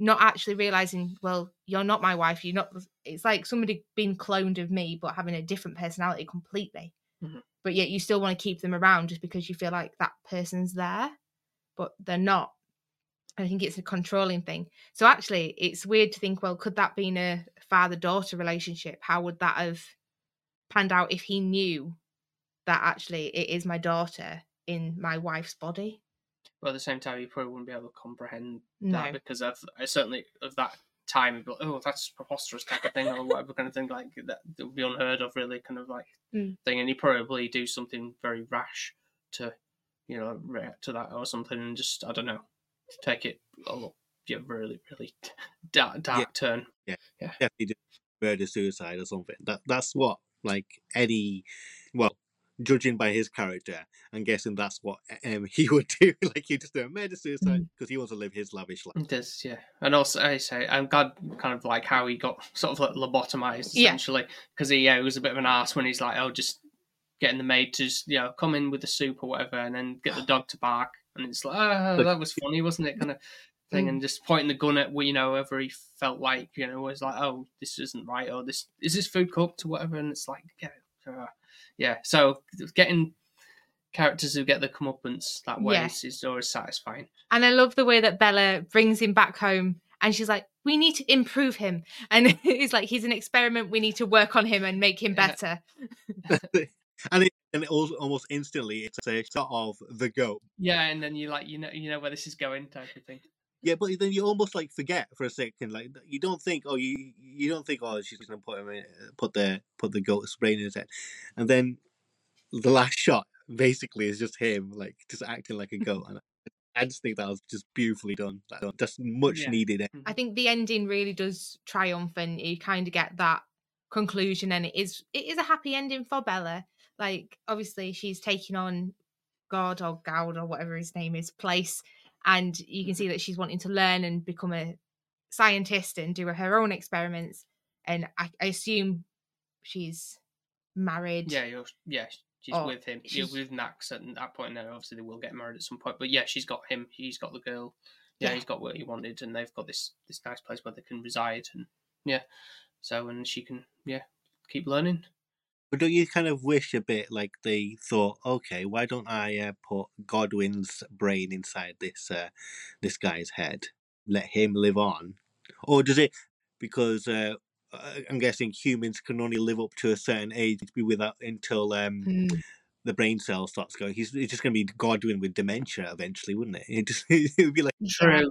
not actually realizing, well, you're not my wife. You're not. It's like somebody being cloned of me, but having a different personality completely. Mm-hmm. But yet you still want to keep them around just because you feel like that person's there, but they're not. I think it's a controlling thing. So actually, it's weird to think, well, could that be in a father-daughter relationship? How would that have panned out if he knew that actually it is my daughter in my wife's body? Well, at the same time, you probably wouldn't be able to comprehend that, because I've certainly of that time, but oh, that's preposterous kind of thing, or whatever kind of thing, like that would be unheard of, really, kind of like thing. And you probably do something very rash to, you know, react to that or something, and just, I don't know, take it a really dark turn. Yeah, yeah, definitely do murder suicide or something. That's what, like, Eddie, well, judging by his character, I'm guessing that's what he would do. Like, he just do a murder suicide because he wants to live his lavish life. It does, yeah. And also, I say, I'm glad kind of like how he got sort of like lobotomized, essentially, because he was a bit of an arse when he's like, oh, just getting the maid to just, you know, come in with the soup or whatever, and then get the dog to bark. And it's like, oh, that was funny, wasn't it? Kind of thing. And just pointing the gun at, you know, whoever he felt like, you know, was like, oh, this isn't right, or this, is this food cooked or whatever? And it's like, yeah. So getting characters who get the comeuppance that way is always satisfying. And I love the way that Bella brings him back home and she's like, we need to improve him. And it's like, he's an experiment. We need to work on him and make him better. And also, almost instantly, it's a sort of the goat. Yeah, and then you like, you know where this is going, type of thing. Yeah, but then you almost like forget for a second, like you don't think, oh, you don't think, oh, she's gonna put him in, put the goat's brain in his head, and then the last shot basically is just him like just acting like a goat, and I just think that was just beautifully done. That's much needed. I think the ending really does triumph, and you kind of get that conclusion, and it is a happy ending for Bella. Like, obviously, she's taking on God or Goud or whatever his name is, place. And you can see that she's wanting to learn and become a scientist and do her own experiments. And I assume she's married. Yeah, she's with him. She's with Max at that point. Now, obviously, they will get married at some point. But, yeah, she's got him. He's got the girl. Yeah, yeah. He's got what he wanted. And they've got this nice place where they can reside. And, yeah, so, and she can, yeah, keep learning. But don't you kind of wish a bit like they thought, okay, why don't I put Godwin's brain inside this guy's head, let him live on? Or does it, because I'm guessing humans can only live up to a certain age until the brain cell starts going. It's just going to be Godwin with dementia eventually, wouldn't it? It would be like... True,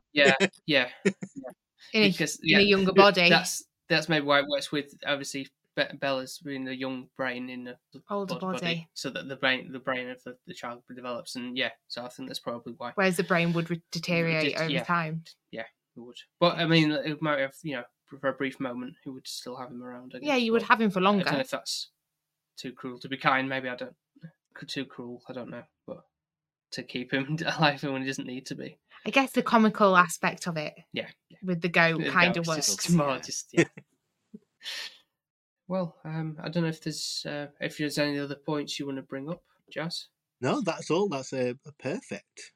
because in a younger body. That's maybe why it works with, obviously... Bella's in a young brain in the older body, so that the brain of the child develops, and yeah, so I think that's probably why. Whereas the brain would deteriorate over time. Yeah, it would. But I mean, it might have, you know, for a brief moment, who would still have him around? I guess. Yeah, you would have him for longer. I don't know if that's too cruel to be kind. Maybe I don't. Too cruel. I don't know, but to keep him alive when he doesn't need to be. I guess the comical aspect of it. Yeah. With the goat kind of works. Just. Well, I don't know if there's any other points you want to bring up, Jas. No, that's all. That's a perfect.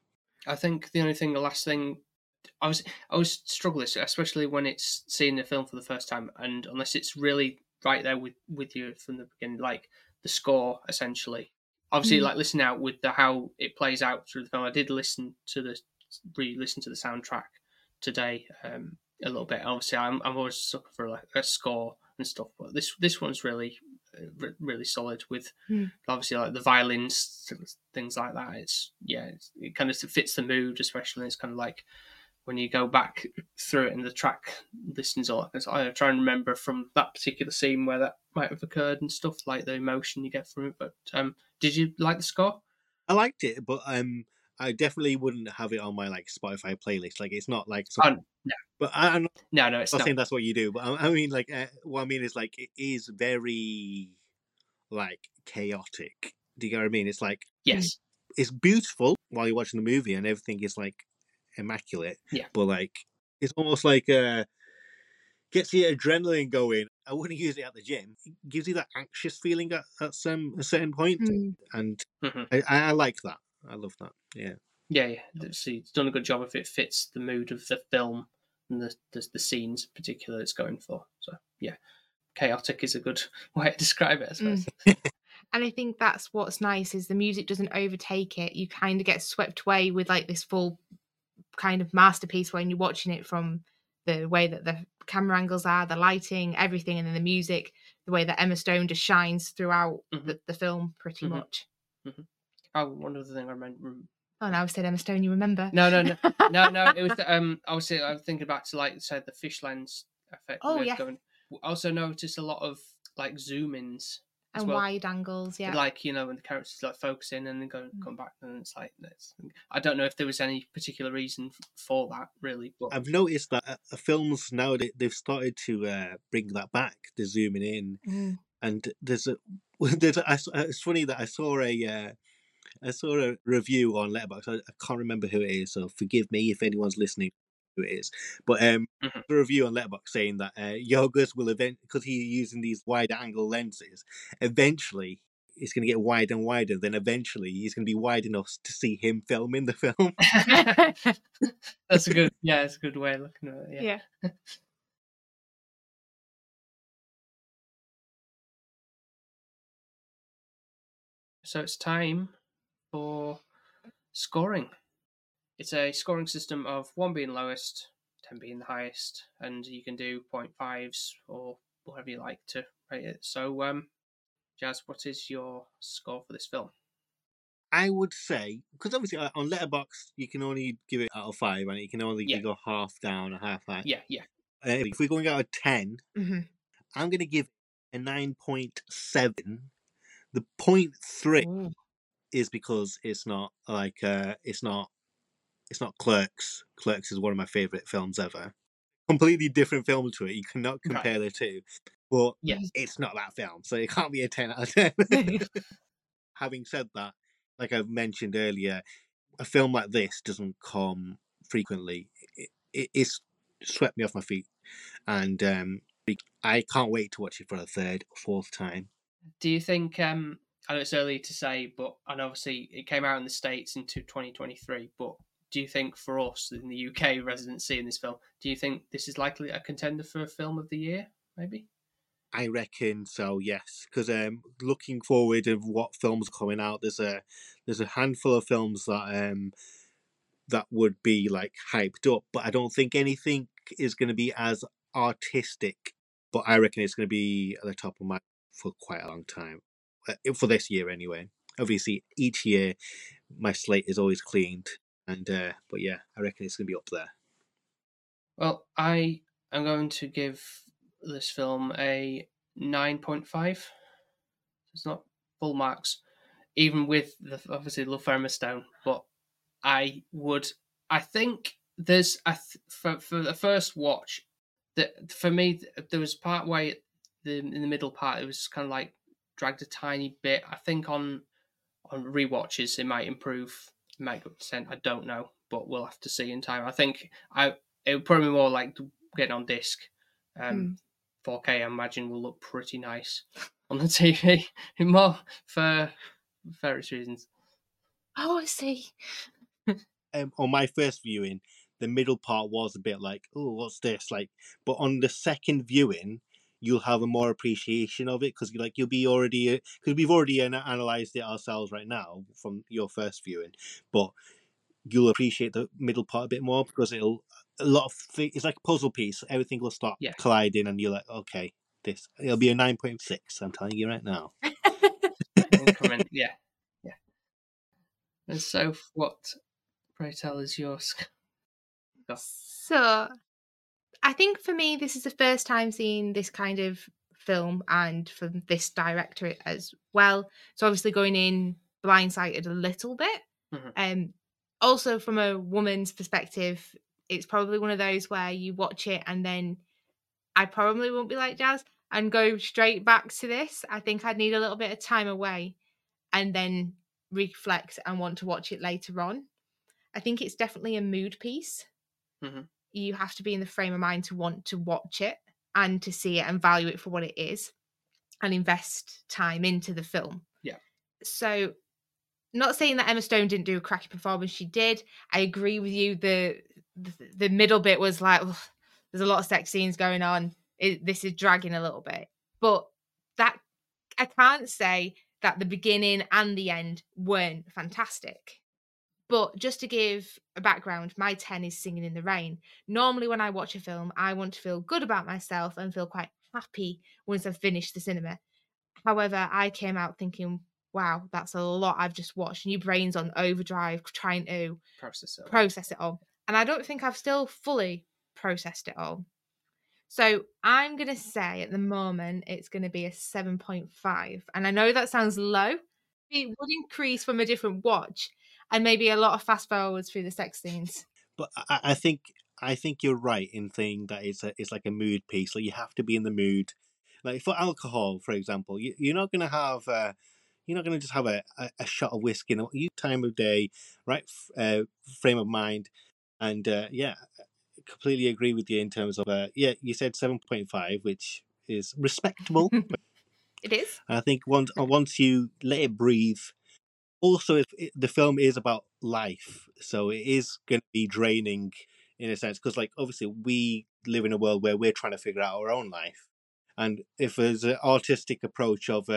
I think the only thing, the last thing, I was struggling, especially when it's seeing a film for the first time, and unless it's really right there with you from the beginning, like the score essentially. Obviously, like listening out with the how it plays out through the film. I did re-listen to the soundtrack today a little bit. Obviously, I'm always a sucker for like a score and stuff, but this one's really solid with obviously like the violins, things like that. It kind of fits the mood, especially. It's kind of like when you go back through it and the track listens all. I try and remember from that particular scene where that might have occurred and stuff, like the emotion you get from it. But did you like the score? I liked it, but I definitely wouldn't have it on my like Spotify playlist. Like it's not like something. No. But I'm not, no, it's not saying that's what you do. But I mean, like what I mean is like it is very like chaotic. Do you know what I mean? It's like yes, it's beautiful while you're watching the movie and everything is like immaculate. Yeah. But like it's almost like gets the adrenaline going. I wouldn't use it at the gym. It gives you that anxious feeling at a certain point, and I like that. I love that. Yeah. See, it's done a good job if it fits the mood of the film and the scenes in particular it's going for. So yeah, chaotic is a good way to describe it, I suppose. And I think that's what's nice is the music doesn't overtake it. You kind of get swept away with like this full kind of masterpiece when you're watching it, from the way that the camera angles are, the lighting, everything, and then the music, the way that Emma Stone just shines throughout the film pretty much. Oh, one other thing I remember. Oh, now I've said Emma Stone, you remember? No. It was obviously I'm thinking back to like said the fish lens effect. Oh yeah. Also noticed a lot of like zoom ins and wide angles. Yeah. Like when the characters like focusing and then go come back, and it's like I don't know if there was any particular reason for that really. But I've noticed that films now they've started to bring that back, the zooming in, and it's funny that I saw a review on Letterboxd. I can't remember who it is, so forgive me if anyone's listening who it is. But a review on Letterboxd saying that Yorgos will because he's using these wide angle lenses, eventually it's going to get wider and wider. Then eventually he's going to be wide enough to see him filming the film. That's a good way of looking at it. Yeah. So it's time for scoring. It's a scoring system of 1 being lowest, 10 being the highest, and you can do 0.5s or whatever you like to rate it. So, Jas, what is your score for this film? I would say, because obviously on Letterboxd, you can only give it out of 5, and you can only go half down or half high. Yeah. If we're going out of 10, I'm going to give a 9.7. The 0.3 is because it's not like it's not Clerks. Clerks is one of my favourite films ever. Completely different film to it. You cannot compare the two. But it's not that film, so it can't be a 10 out of 10. Having said that, like I've mentioned earlier, a film like this doesn't come frequently. It's swept me off my feet, and I can't wait to watch it for a third or fourth time. Do you think, I know it's early to say, but and obviously it came out in the States into 2023, but do you think for us in the UK residency in this film, do you think this is likely a contender for a film of the year, maybe? I reckon so, yes, because looking forward of what films are coming out, there's a handful of films that that would be like hyped up, but I don't think anything is going to be as artistic, but I reckon it's going to be at the top of my for quite a long time, for this year anyway. Obviously each year my slate is always cleaned, and but yeah, I reckon it's gonna be up there. Well, I am going to give this film a 9.5. It's not full marks, even with the obviously love for Emma Stone, but I think there's for the first watch that for me there was part way in the middle part, it was kind of like dragged a tiny bit. I think on rewatches, it might improve, it might go up to 10. I don't know, but we'll have to see in time. I think it would probably be more like getting on disc. 4K, I imagine, will look pretty nice on the TV. More for various reasons. Oh, I see. On my first viewing, the middle part was a bit like, oh, what's this? Like, but on the second viewing, you'll have a more appreciation of it because you like you'll be already because we've already analysed it ourselves right now from your first viewing, but you'll appreciate the middle part a bit more because it'll a lot of things. It's like a puzzle piece. Everything will start colliding, and you're like, okay, this it'll be a 9.6. I'm telling you right now. Yeah. And so, what, pray tell, is yours? So, I think for me, this is the first time seeing this kind of film and from this director as well. So obviously going in blindsided a little bit. Mm-hmm. Also from a woman's perspective, it's probably one of those where you watch it and then I probably won't be like Jas and go straight back to this. I think I'd need a little bit of time away and then reflect and want to watch it later on. I think it's definitely a mood piece. Mm-hmm. You have to be in the frame of mind to want to watch it and to see it and value it for what it is and invest time into the film. Yeah. So not saying that Emma Stone didn't do a cracky performance. She did. I agree with you. The middle bit was like, ugh, there's a lot of sex scenes going on. This is dragging a little bit. But that I can't say that the beginning and the end weren't fantastic. But just to give a background, my 10 is Singing in the Rain. Normally when I watch a film, I want to feel good about myself and feel quite happy once I've finished the cinema. However, I came out thinking, wow, that's a lot I've just watched. And your brain's on overdrive trying to process it all. And I don't think I've still fully processed it all. So I'm going to say at the moment it's going to be a 7.5. And I know that sounds low. It would increase from a different watch. And maybe a lot of fast forwards through the sex scenes. But I think you're right in saying that it's like a mood piece. Like you have to be in the mood. Like for alcohol, for example, you're not gonna have a shot of whiskey in the time of day, right? Frame of mind, and completely agree with you in terms of you said 7.5, which is respectable. It is. I think once you let it breathe. Also, the film is about life, so it is going to be draining in a sense because, like, obviously we live in a world where we're trying to figure out our own life. And if there's an artistic approach of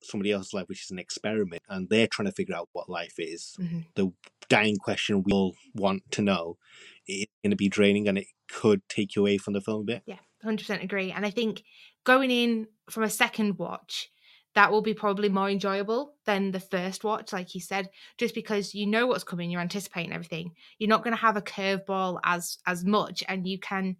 somebody else's life, which is an experiment, and they're trying to figure out what life is, mm-hmm. the dying question we all want to know, it's going to be draining and it could take you away from the film a bit. Yeah, 100% agree. And I think going in from a second watch, that will be probably more enjoyable than the first watch, like you said, just because you know what's coming, you're anticipating everything. You're not going to have a curveball as much, and you can,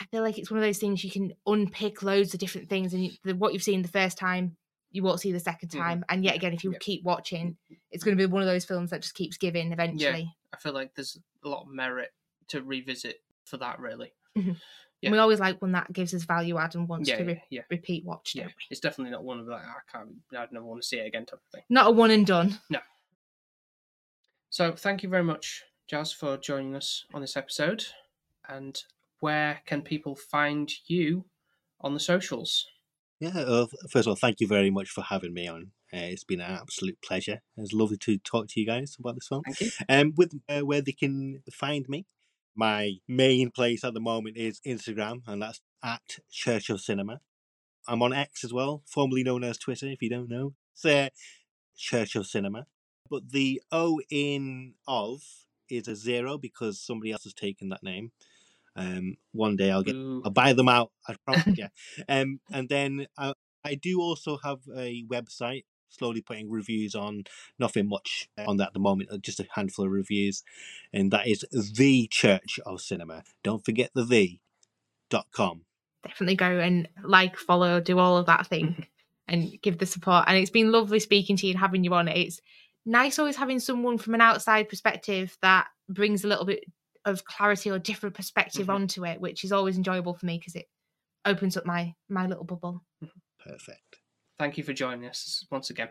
I feel like it's one of those things you can unpick loads of different things, and what you've seen the first time, you won't see the second time. And yet again, if you keep watching, it's going to be one of those films that just keeps giving eventually. Yeah, I feel like there's a lot of merit to revisit for that, really. Mm-hmm. Yeah. And we always like when that gives us value add and wants to repeat watch. Yeah. It's definitely not one of like I'd never want to see it again type of thing. Not a one and done. No. So thank you very much, Jas, for joining us on this episode. And where can people find you on the socials? Yeah, first of all, thank you very much for having me on. It's been an absolute pleasure. It's lovely to talk to you guys about this one. Thank you. With where they can find me. My main place at the moment is Instagram, and that's at Church of Cinema. I'm on X as well, formerly known as Twitter, if you don't know. It's Church of Cinema. But the O in of is a zero because somebody else has taken that name. One day I'll buy them out. I promise, yeah. And then I do also have a website, slowly putting reviews on, nothing much on that at the moment, just a handful of reviews, and that is The Church of Cinema. Don't forget the.com. Definitely go and like, follow, do all of that thing and give the support. And it's been lovely speaking to you and having you on. It's nice always having someone from an outside perspective that brings a little bit of clarity or different perspective onto it, which is always enjoyable for me because it opens up my little bubble. Perfect. Thank you for joining us once again.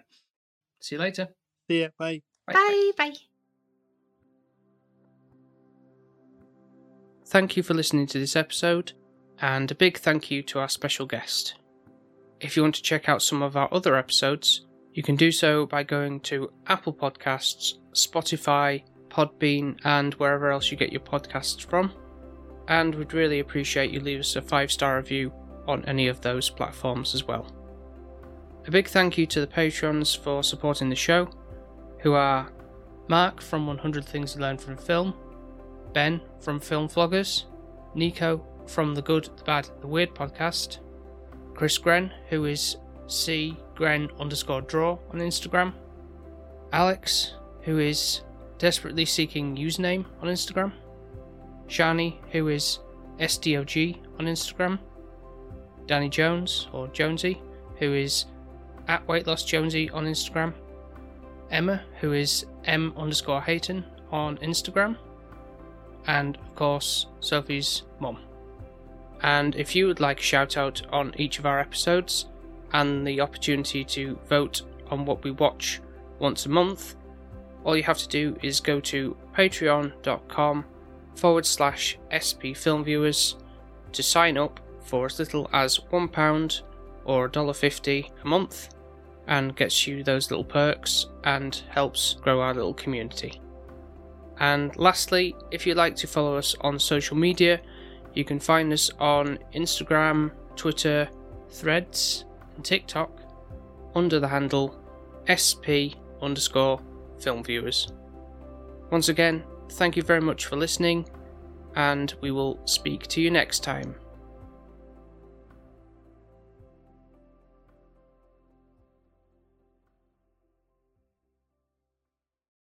See you later. See ya. Bye. Bye. Bye. Bye. Thank you for listening to this episode, and a big thank you to our special guest. If you want to check out some of our other episodes, You can do so by going to Apple Podcasts, Spotify, Podbean, and wherever else you get your podcasts from. And we'd really appreciate you leave us a 5-star review on any of those platforms as well. A big thank you to the patrons for supporting the show, who are Mark from 100 Things You Learned from Film, Ben from Film Vloggers, Nico from The Good, The Bad, The Weird podcast, Chris Gren, who is cgren_draw on Instagram, Alex, who is Desperately Seeking Username on Instagram, Shani, who is SDOG on Instagram, Danny Jones, or Jonesy, who is @WeightLossJonesy on Instagram, Emma, who is m_Hayton on Instagram, and of course Sophie's mum. And if you would like a shout out on each of our episodes and the opportunity to vote on what we watch once a month, all you have to do is go to patreon.com/SP Film Viewers to sign up for as little as £1 or $1.50 a month, and gets you those little perks and helps grow our little community. And lastly, if you'd like to follow us on social media, you can find us on Instagram, Twitter, Threads, and TikTok under the handle SP_Film Viewers. Once again, thank you very much for listening, and we will speak to you next time.